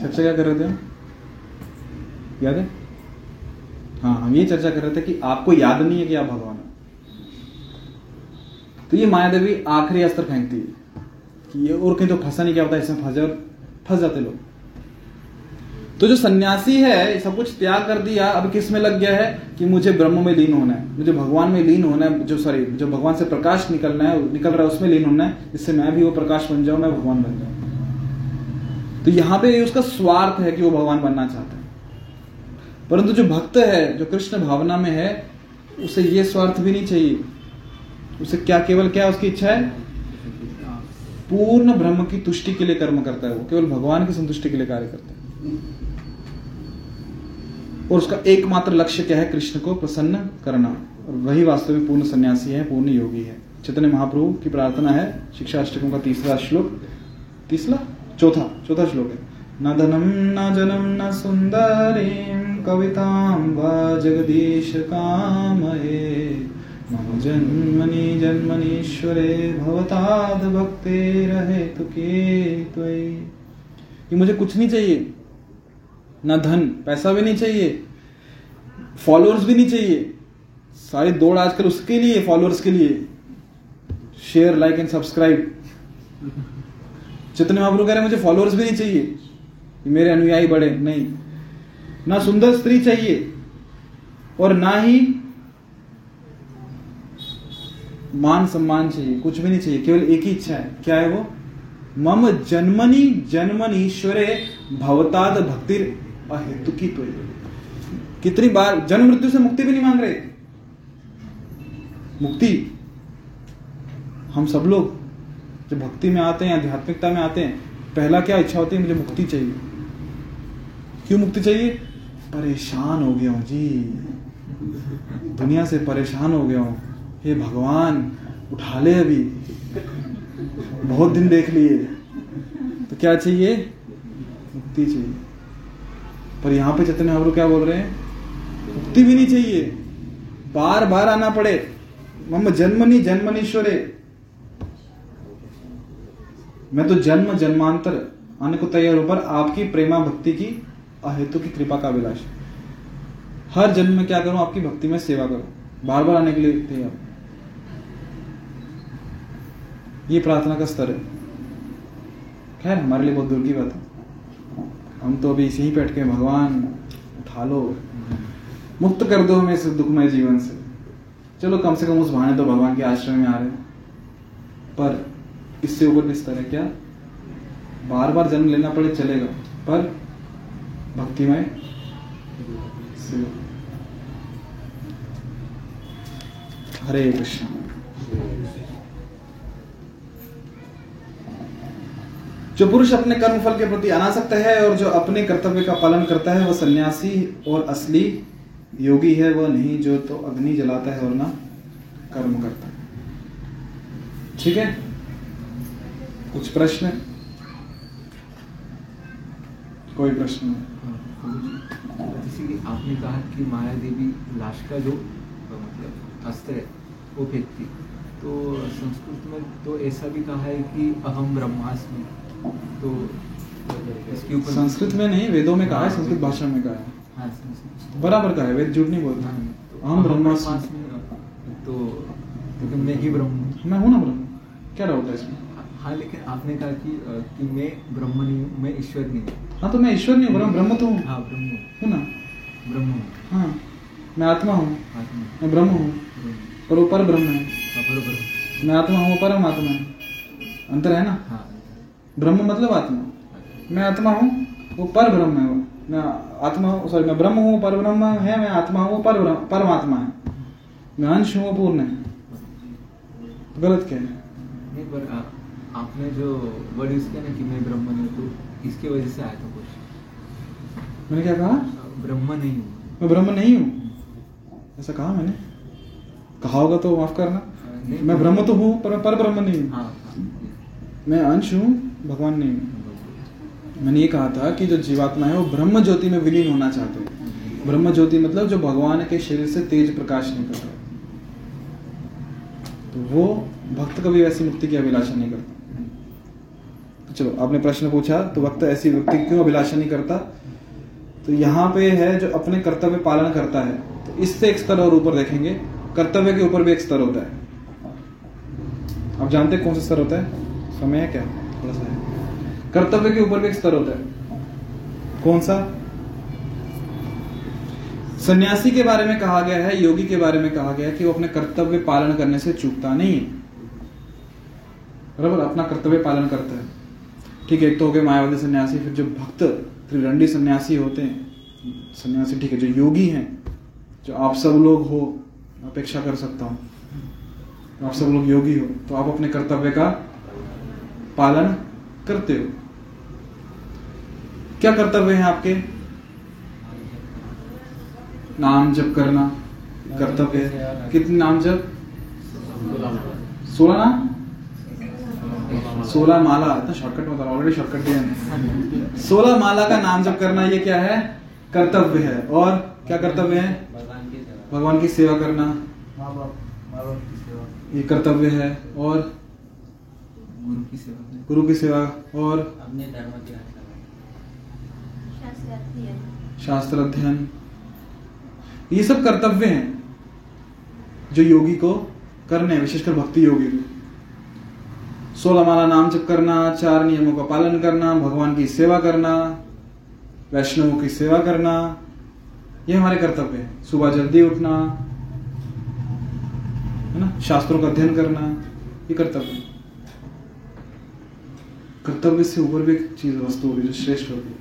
चर्चा क्या कर रहे थे हम, याद है? हाँ, हम ये चर्चा कर रहे थे कि आपको याद नहीं है कि आप भगवान हो। तो ये माया देवी आखिरी अस्त्र फेंकती है कि ये और कहीं तो फंसा नहीं, क्या होता है इसमें फंस जाते लोग। तो जो सन्यासी है, सब कुछ त्याग कर दिया, अब किस में लग गया है कि मुझे ब्रह्म में लीन होना है, मुझे भगवान में लीन होना है, जो भगवान से प्रकाश निकलना है, निकल रहा है, उसमें लीन होना है, जिससे मैं भी वो प्रकाश बन जाऊं, मैं भगवान बन जाऊं। तो यहाँ पे उसका स्वार्थ है कि वो भगवान बनना चाहता है। परंतु जो भक्त है, जो कृष्ण भावना में है, उसे ये स्वार्थ भी नहीं चाहिए। उसे क्या, केवल क्या उसकी इच्छा है? पूर्ण ब्रह्म की तुष्टि के लिए कर्म करता है वो, केवल भगवान की संतुष्टि के लिए कार्य करता है। और उसका एकमात्र लक्ष्य क्या है? कृष्ण को प्रसन्न करना। और वही वास्तव में पूर्ण सन्यासी है, पूर्ण योगी है। चैतन्य महाप्रभु की प्रार्थना है, शिक्षाष्टकम का 3वां श्लोक, चौथा श्लोक है। न धनम न जनम न सुंदरीं कवितां वा जगदीश कामये, मम जन्मनि जन्मनीश्वरे भवताद भक्ते रहे तुके त्वयि। ये मुझे कुछ नहीं चाहिए, ना धन, पैसा भी नहीं चाहिए, फॉलोअर्स भी नहीं चाहिए। सारी दौड़ आजकल उसके लिए, फॉलोअर्स के लिए, share, like and subscribe. Chaitanya Mahaprabhu कह रहे मुझे फॉलोअर्स भी नहीं चाहिए, मेरे अनुयायी बड़े नहीं, ना सुंदर स्त्री चाहिए और ना ही मान सम्मान चाहिए, कुछ भी नहीं चाहिए। केवल एक ही इच्छा है, क्या है वो? मम जन्मनि जन्मनीश्वरे भवताद भक्तिर अहेतु की। तो कितनी बार जन्म मृत्यु से मुक्ति भी नहीं मांग रहे, मुक्ति हम सब लोग जो भक्ति में आते हैं, आध्यात्मिकता में आते हैं, पहला क्या इच्छा होती है? मुझे मुक्ति चाहिए। क्यों मुक्ति चाहिए? परेशान हो गया हूँ जी, दुनिया से परेशान हो गया हूँ, हे भगवान उठा ले, अभी बहुत दिन देख लिए। तो क्या चाहिए? मुक्ति चाहिए। पर यहाँ पे जितने हम लोग क्या बोल रहे हैं, मुक्ति भी नहीं चाहिए, बार बार आना पड़े, मम जन्मनि जन्मनीश्वरे, मैं तो जन्म जन्मांतर आने को तैयार हूं, पर आपकी प्रेमा भक्ति की अहेतु की कृपा का अभिलाष, हर जन्म में क्या करूं, आपकी भक्ति में सेवा करूं, बार बार आने के लिए तैयार। ये प्रार्थना का स्तर है। खैर हमारे लिए बहुत दूर की बात है, हम तो अभी इसी बैठ के भगवान उठा लो, मुक्त कर दो हमें इस दुखमय जीवन से। चलो कम से कम उस बहाने तो भगवान के आश्रम में आ रहे हैं, पर इससे ऊपर किस तरह क्या बार बार जन्म लेना पड़े चलेगा, पर भक्ति में। हरे कृष्ण। जो पुरुष अपने कर्मफल के प्रति अनासक्त है और जो अपने कर्तव्य का पालन करता है, वह संन्यासी और असली योगी है। वह नहीं जो तो अग्नि जलाता है और ना कर्म करता है। ठीक है, कुछ प्रश्न? कोई प्रश्न नहीं। जैसे कि आपने कहा कि माया देवी लाश का जो मतलब अस्त्र है वो फेंकती, तो संस्कृत में तो ऐसा भी कहा है कि अहम ब्रह्मास्मि, तो संस्कृत में नहीं, वेदों में कहा है, संस्कृत भाषा में कहा है, बराबर कहा है, वेद झूठ नहीं बोलता। हम ब्रह्मास्मि, तो मैं ही ब्रह्म, मैं हूँ ना ब्रह्म, क्या डाउट है इसमें? हाँ, लेकिन आपने कहा कि मैं ब्रह्म नहीं हूँ, मैं ईश्वर नहीं हूँ। हाँ तो मैं ईश्वर नहीं हूँ, ब्रह्म तो हूँ। हाँ ब्रह्म हूँ ना, ब्रह्म। हाँ मैं आत्मा हूँ, मैं ब्रह्म हूँ, पर ऊपर ब्रह्म है, मैं आत्मा हूँ, परम आत्मा है, अंतर है ना। ब्रह्म मतलब आत्मा, मैं आत्मा हूँ, वो पर ब्रह्म है, मैं आत्मा हूँ, सॉरी मैं ब्रह्म हूँ, पर ब्रह्म है, मैं आत्मा हूँ, पर परमात्मा है, मैं अंश हूँ, पूर्ण है। गलत क्या है? पर आपने जो वर्ड यूज किया ना कि मैं ब्रह्म नहीं हूँ, तो इसके वजह से आया था कुछ। मैंने क्या कहा? ब्रह्म नहीं हूँ, मैं ब्रह्म नहीं हूँ, ऐसा कहा मैंने? कहा होगा तो माफ करना। मैं ब्रह्म तो हूँ, पर मैं पर ब्रह्म नहीं हूँ, मैं अंश हूँ, भगवान नहीं। मैंने ये कहा था कि जो जीवात्मा है वो ब्रह्म ज्योति में विलीन होना चाहते हैं। ब्रह्म ज्योति मतलब जो भगवान के शरीर से तेज प्रकाश निकलता है, तो वो भक्त कभी वैसी मुक्ति की अभिलाषा नहीं करता। तो चलो आपने प्रश्न पूछा, तो भक्त ऐसी मुक्ति क्यों अभिलाषा नहीं करता? तो यहाँ पे है जो अपने कर्तव्य पालन करता है, तो इससे एक स्तर और ऊपर देखेंगे, कर्तव्य के ऊपर भी एक स्तर होता है। आप जानते हैं कौन सा स्तर होता है? समय है क्या? थोड़ा सा है। कर्तव्य के ऊपर भी एक स्तर होता है, कौन सा? सन्यासी के बारे में कहा गया है, योगी के बारे में कहा गया है कि वो अपने कर्तव्य पालन करने से चूकता नहीं, बराबर अपना कर्तव्य पालन करता है। ठीक है, एक तो हो गए मायावादी सन्यासी, फिर जो भक्त त्रिदंडी सन्यासी होते हैं, सन्यासी ठीक है, जो योगी हैं, जो आप सब लोग हो, अपेक्षा कर सकता हूँ आप सब लोग योगी हो, तो आप अपने कर्तव्य का पालन करते हो। क्या कर्तव्य हैं आपके? नाम जप करना कर्तव्य है। कितने नाम जप? 16 नाम, 16 माला। इतना शॉर्टकट मत, ऑलरेडी शॉर्टकट है। 16 माला का नाम जप करना, ये क्या है? कर्तव्य है। और क्या कर्तव्य है? भगवान की सेवा करना, ये कर्तव्य है। और गुरु की सेवा, और अपने धर्म की रक्षा, शास्त्र अध्ययन, ये सब कर्तव्य हैं जो योगी को करने, विशेषकर भक्ति योगी को। 16 माला नाम जप करना, 4 नियमों का पालन करना, भगवान की सेवा करना, वैष्णवों की सेवा करना, ये हमारे कर्तव्य हैं। सुबह जल्दी उठना है ना, शास्त्रों का अध्ययन करना, ये कर्तव्य है। कर्तव्य से ऊपर भी एक चीज वस्तु होगी जो श्रेष्ठ होगी।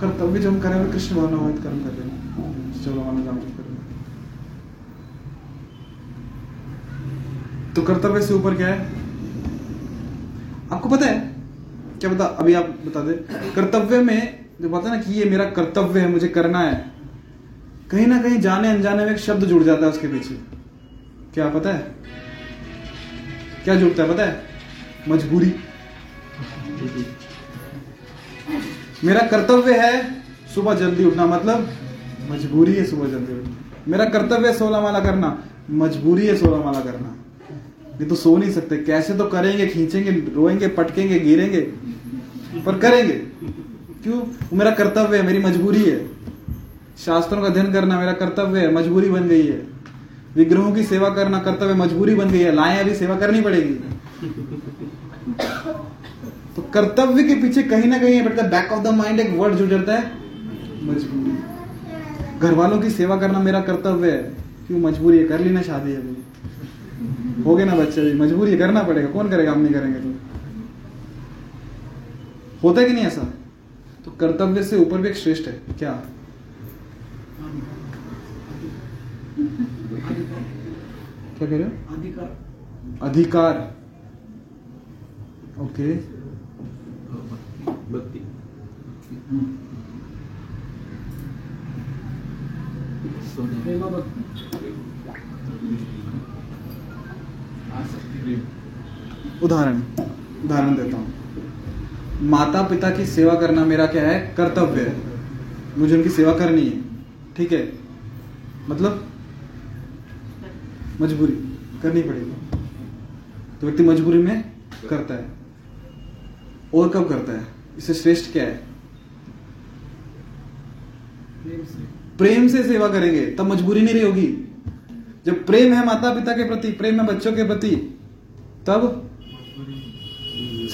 कर्तव्य जो हम करेंगे कृष्ण भावनामृत कर्म कर लेना, चलो हमारे काम कर लेना। तो कर्तव्य से ऊपर क्या है? आपको पता है क्या? बता, अभी आप बता दे। कर्तव्य में जो पता है ना कि ये मेरा कर्तव्य है, मुझे करना है, कहीं ना कहीं जाने अनजाने में एक शब्द जुड़ जाता है उसके पीछे। क्या पता है क्या जुड़ता है? पता है, मजबूरी। मेरा कर्तव्य है सुबह जल्दी उठना, मतलब मजबूरी है सुबह जल्दी उठना। मेरा कर्तव्य है 16 माला करना, मजबूरी है 16 माला करना। ये तो सो नहीं सकते, कैसे तो करेंगे, खींचेंगे, रोएंगे, पटकेंगे, गिरेंगे, पर करेंगे। क्यों? मेरा कर्तव्य है, मेरी मजबूरी है। शास्त्रों का अध्ययन करना मेरा कर्तव्य है, मजबूरी बन गई है। विग्रहों की सेवा करना कर्तव्य, मजबूरी बन गई है, लाएं अभी सेवा करनी पड़ेगी। तो कर्तव्य के पीछे कहीं ना कहीं बैक ऑफ द माइंड एक वर्ड जुड़ जाता है, मजबूरी। घर वालों की सेवा करना मेरा कर्तव्य है, क्यों? मजबूरी है, कर लेना शादी, अभी हो गए ना बच्चे, भी मजबूरी है, करना पड़ेगा, कौन करेगा, हम नहीं करेंगे। तो होता है कि नहीं ऐसा? तो कर्तव्य से ऊपर भी एक श्रेष्ठ है क्या? क्या कह रहे हो? अधिकार। अधिकार, ओके। भक्ति। उदाहरण देता हूं। माता पिता की सेवा करना मेरा क्या है? कर्तव्य है, मुझे उनकी सेवा करनी है, ठीक है, मतलब मजबूरी, करनी पड़ेगी। तो व्यक्ति मजबूरी में करता है। और कब करता है? इससे श्रेष्ठ क्या है? प्रेम से सेवा करेंगे तब मजबूरी नहीं रही होगी। जब प्रेम है माता पिता के प्रति, प्रेम है बच्चों के प्रति, तब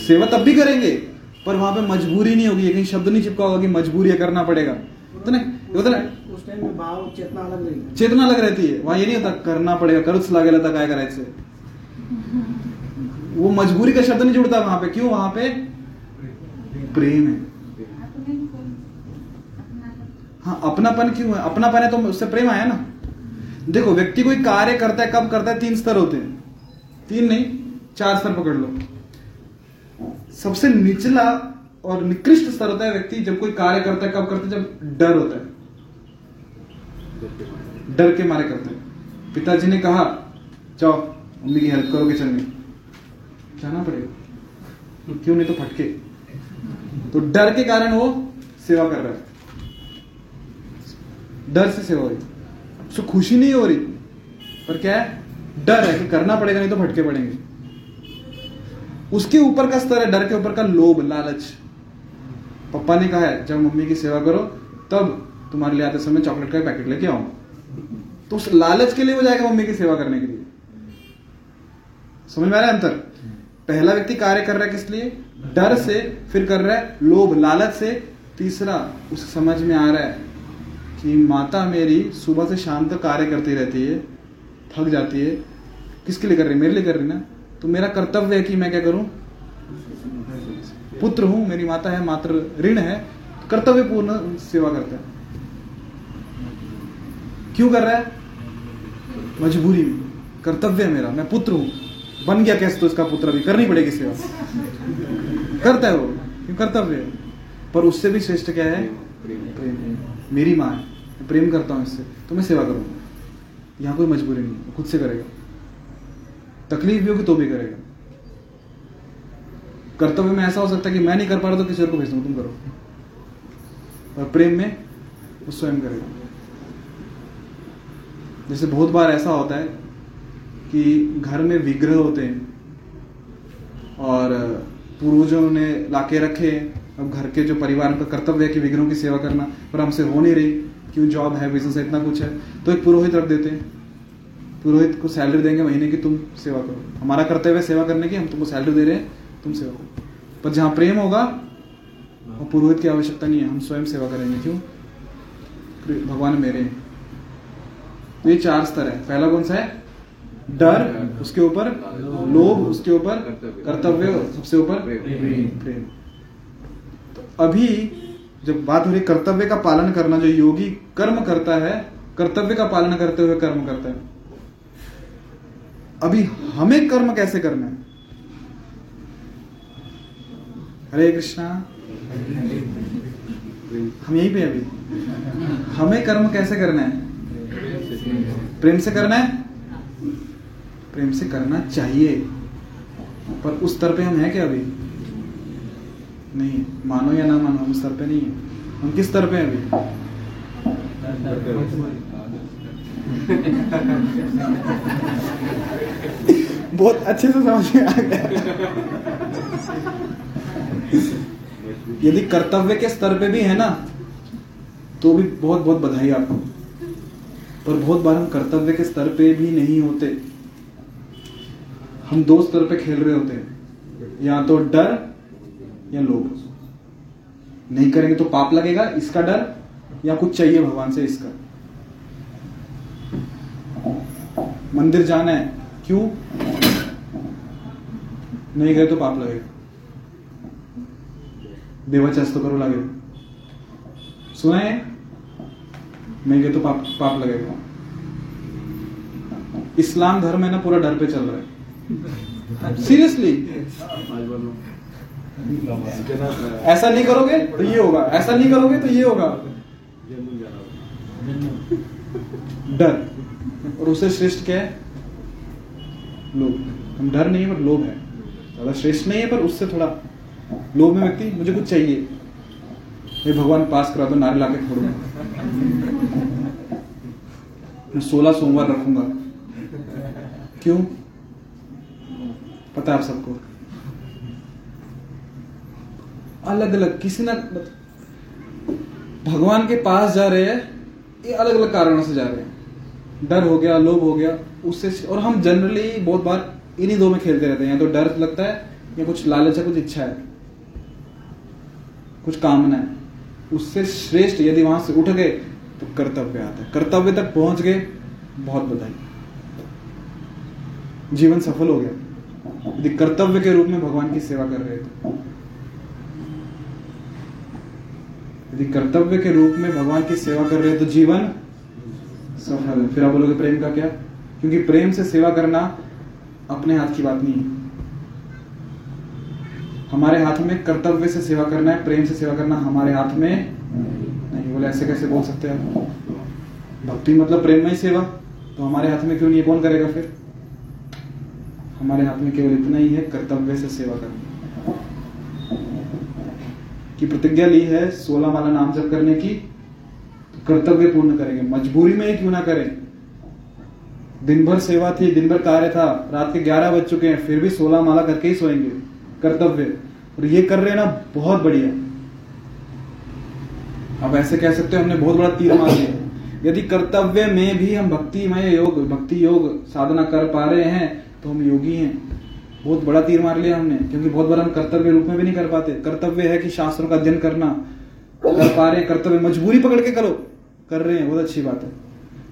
सेवा तब भी करेंगे, पर वहां पे मजबूरी नहीं होगी। कहीं शब्द नहीं चिपका होगा कि मजबूरी है, करना पड़ेगा। तो ना, उस टाइम में भाव चेतना अलग रहती है। वहां ये नहीं होता करना पड़ेगा, कर्ज लागेला तक आएगा ऐसे। वो मजबूरी का शब्द नहीं जुड़ता वहां पे। क्यों? वहां पे प्रेम है। हाँ, अपनापन क्यों है? अपनापन है तो उससे प्रेम आया ना। देखो, व्यक्ति कोई कार्य करता है, कब करता है? 3 स्तर होते हैं, 3 नहीं 4 स्तर पकड़ लो। सबसे निचला और निकृष्ट स्तर होता है व्यक्ति जब कोई कार्य करता है। कब करता है? जब डर होता है, डर के मारे करते हैं। पिताजी ने कहा जाओ मम्मी की हेल्प करो किचन में, जाना पड़ेगा, क्यों, नहीं तो फटके। तो डर के कारण वो सेवा कर रहा है, डर से सेवा हो रही। सो खुशी नहीं हो रही, पर क्या है? डर है कि करना पड़ेगा, नहीं तो भटके पड़ेंगे। उसके ऊपर का स्तर है डर के ऊपर का लोभ, लालच। पापा ने कहा है जब मम्मी की सेवा करो तब तुम्हारे लिए आते समय चॉकलेट का पैकेट लेके आओ, तो उस लालच के लिए वो जाएगा मम्मी की सेवा करने के लिए। समझ में आ रहा है अंतर? पहला व्यक्ति कार्य कर रहा है किस लिए? डर से। फिर कर रहा है लोभ, लालच से। तीसरा, उसे समझ में आ रहा है कि माता मेरी सुबह से शाम तक कार्य करती रहती है, थक जाती है, किसके लिए कर रही है? मेरे लिए कर रही ना, तो मेरा कर्तव्य है कि मैं क्या करूं? पुत्र हूं, मेरी माता है, मात्र ऋण है, कर्तव्य पूर्ण सेवा करता है। क्यों कर रहा है? मजबूरी में, कर्तव्य है मेरा, मैं पुत्र हूं, बन गया कैसे तो इसका पुत्र, भी करनी पड़ेगी सेवा। करता है वो, क्यों? कर्तव्य है। पर उससे भी श्रेष्ठ क्या है? प्रेम। मेरी माँ है, प्रेम करता हूं इससे, तो मैं सेवा करूंगा, यहाँ कोई मजबूरी नहीं, खुद से करेगा, तकलीफ भी होगी तो भी करेगा। कर्तव्य में ऐसा हो सकता है कि मैं नहीं कर पा रहा तो किसी और को भेज दूं, तुम करो, और प्रेम में वो स्वयं करेगा। जैसे बहुत बार ऐसा होता है कि घर में विग्रह होते हैं और पूर्वजों ने लाके रखे। अब घर के जो परिवार का कर्तव्य है कि विग्रहों की सेवा करना, पर हमसे हो नहीं रही, क्यों? जॉब है, बिजनेस है, इतना कुछ है, तो एक पुरोहित रख देते हैं। पुरोहित को सैलरी देंगे महीने की, तुम सेवा करो, हमारा कर्तव्य है सेवा करने की, हम तुमको सैलरी दे रहे हैं, तुम सेवा करो। पर जहाँ प्रेम होगा वहाँ पुरोहित की आवश्यकता नहीं है, हम स्वयं सेवा करेंगे, क्यों? भगवान मेरे हैं। तो ये 4 स्तर है। पहला कौन सा है? डर, उसके ऊपर लोभ, उसके ऊपर कर्तव्य, सबसे ऊपर प्रेम। अभी जब बात हो रही कर्तव्य का पालन करना, जो योगी कर्म करता है, कर्तव्य का पालन करते हुए कर्म करता है। अभी हमें कर्म कैसे करना है। हरे कृष्णा, हम यहीं पे अभी हमें कर्म कैसे करना है, प्रेम से करना है, प्रेम से करना चाहिए, पर उस स्तर पे हम हैं क्या अभी? नहीं, मानो या ना मानो हम उस स्तर पे नहीं है। हम किस स्तर पे हैं अभी? बहुत अच्छे से समझ में आ गया। यदि कर्तव्य के स्तर पे भी है ना तो भी बहुत बहुत बधाई आपको, पर बहुत बार हम कर्तव्य के स्तर पे भी नहीं होते, हम दो स्तर पे खेल रहे होते हैं, या तो डर या लोभ, नहीं करेंगे तो पाप लगेगा इसका डर, या कुछ चाहिए भगवान से इसका। मंदिर जाना है, क्यों? नहीं गए तो पाप लगेगा, देवाचस्त करो लगे, सुनाए नहीं गए तो पाप लगेगा। इस्लाम धर्म है ना, पूरा डर पे चल रहा है। सीरियसली ऐसा नहीं करोगे तो ये होगा, ऐसा नहीं करोगे तो ये होगा, डर। और उसे श्रेष्ठ क्या है? लोभ। हम डर नहीं है पर लोभ है, ज्यादा श्रेष्ठ नहीं है पर उससे थोड़ा लोभ में व्यक्ति, मुझे कुछ चाहिए, ये भगवान पास करा दो, नारे लाके फोड़ूंगा, मैं 16 सोमवार रखूंगा। क्यों? पता है आप सबको, अलग अलग किसी ना, भगवान के पास जा रहे हैं ये अलग अलग कारणों से जा रहे हैं, डर हो गया, लोभ हो गया, उससे। और हम जनरली बहुत बार इन्हीं दो में खेलते रहते हैं, या तो डर लगता है या कुछ लालच है, कुछ इच्छा है, कुछ कामना है। उससे श्रेष्ठ यदि वहां से उठ गए तो कर्तव्य आता है, कर्तव्य तक पहुंच गए, बहुत बधाई, जीवन सफल हो गया। यदि कर्तव्य के रूप में भगवान की सेवा कर रहे थे, यदि कर्तव्य के रूप में भगवान की सेवा कर रहे हैं तो जीवन सफल है। फिर आप बोलोगे प्रेम का क्या? क्योंकि प्रेम से सेवा करना अपने हाथ की बात नहीं है, हमारे हाथ में कर्तव्य से सेवा करना है, प्रेम से सेवा करना हमारे हाथ में नहीं। बोले ऐसे कैसे बोल सकते हैं, भक्ति मतलब प्रेम में ही सेवा, तो हमारे हाथ में क्यों नहीं, कौन करेगा? फिर हमारे हाथ में केवल इतना ही है, कर्तव्य से सेवा करना की प्रतिज्ञा ली है 16 माला नाम जप करने की, तो कर्तव्य पूर्ण करेंगे, मजबूरी में ही क्यों ना करें। दिन भर सेवा थी, दिन भर कार्य था, रात के 11 बज चुके हैं, फिर भी 16 माला करके ही सोएंगे, कर्तव्य। और ये कर रहे हैं ना, बहुत बढ़िया। अब ऐसे कह सकते हो हमने बहुत बड़ा तीर मार लिया। यदि कर्तव्य में भी हम भक्तिमय योग, भक्ति योग साधना कर पा रहे हैं तो हम योगी हैं। बहुत बड़ा तीर मार लिया हमने, क्योंकि बहुत बार हम कर्तव्य रूप में भी नहीं कर पाते। कर्तव्य है कि शास्त्रों का अध्ययन करना, कर पा रहे हैं कर्तव्य, मजबूरी पकड़ के करो, कर रहे हैं, बहुत अच्छी बात है।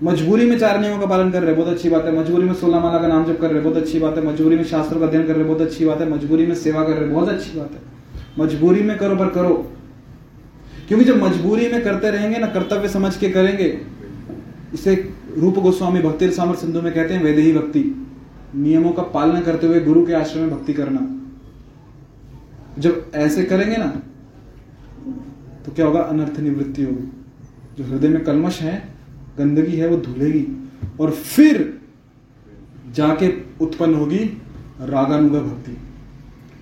मजबूरी में 4 नियमों का पालन कर रहे हैं, बहुत अच्छी बात है। मजबूरी में 16 माला का नाम जप कर रहे हैं, बहुत अच्छी बात है। मजबूरी में शास्त्रों का अध्ययन कर रहे हैं, बहुत अच्छी बात है। मजबूरी में सेवा कर रहे हैं, बहुत अच्छी बात है। मजबूरी में करो, पर करो, क्योंकि जब मजबूरी में करते रहेंगे ना, कर्तव्य समझ के करेंगे। इसे रूप गोस्वामी भक्ति सामर सिंधु में कहते हैं वैदेही भक्ति, नियमों का पालन करते हुए गुरु के आश्रम में भक्ति करना। जब ऐसे करेंगे ना तो क्या होगा? अनर्थ निवृत्ति होगी। जो हृदय में कलमश है, गंदगी है, वो धुलेगी और फिर जाके उत्पन्न होगी रागानुगा भक्ति,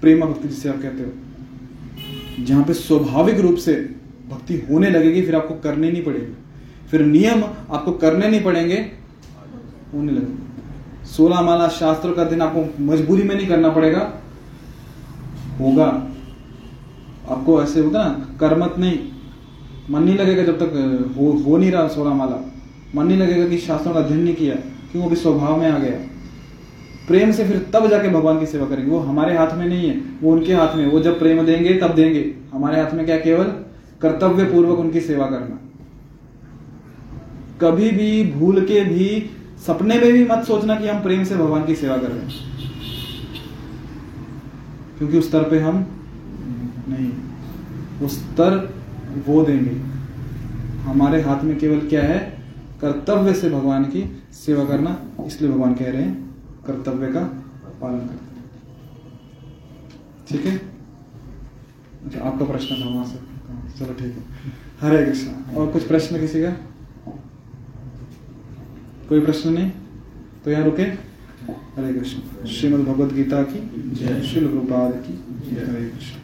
प्रेमा भक्ति जिसे आप कहते हो, जहां पे स्वाभाविक रूप से भक्ति होने लगेगी। फिर आपको करने नहीं पड़ेगी, फिर नियम आपको करने नहीं पड़ेंगे, होने लगेंगे। 16 माला शास्त्रों का दिन आपको मजबूरी में नहीं करना पड़ेगा, होगा। आपको ऐसे होता ना, कर्मत नहीं, मन नहीं लगेगा जब तक हो नहीं रहा 16 माला, मन नहीं लगेगा कि शास्त्रों का अध्ययन नहीं किया, क्यों? अभी स्वभाव में आ गया। प्रेम से फिर तब जाके भगवान की सेवा करेंगे। वो हमारे हाथ में नहीं है, वो उनके हाथ में। वो जब प्रेम देंगे तब देंगे, हमारे हाथ में क्या? केवल कर्तव्य पूर्वक उनकी सेवा करना। कभी भी भूल के भी, सपने में भी मत सोचना कि हम प्रेम से भगवान की सेवा कर रहे हैं, क्योंकि उस स्तर पे हम नहीं, उस स्तर वो देंगे। हमारे हाथ में केवल क्या है? कर्तव्य से भगवान की सेवा करना। इसलिए भगवान कह रहे हैं कर्तव्य का पालन करते हैं। ठीक है, अच्छा आपका प्रश्न था वहां से, चलो ठीक है। हरे कृष्णा। और कुछ प्रश्न किसी का? कोई प्रश्न नहीं तो यहाँ रुके। हरे कृष्ण। श्रीमद् भगवद गीता की, श्रील रूपाद की। हरे कृष्ण।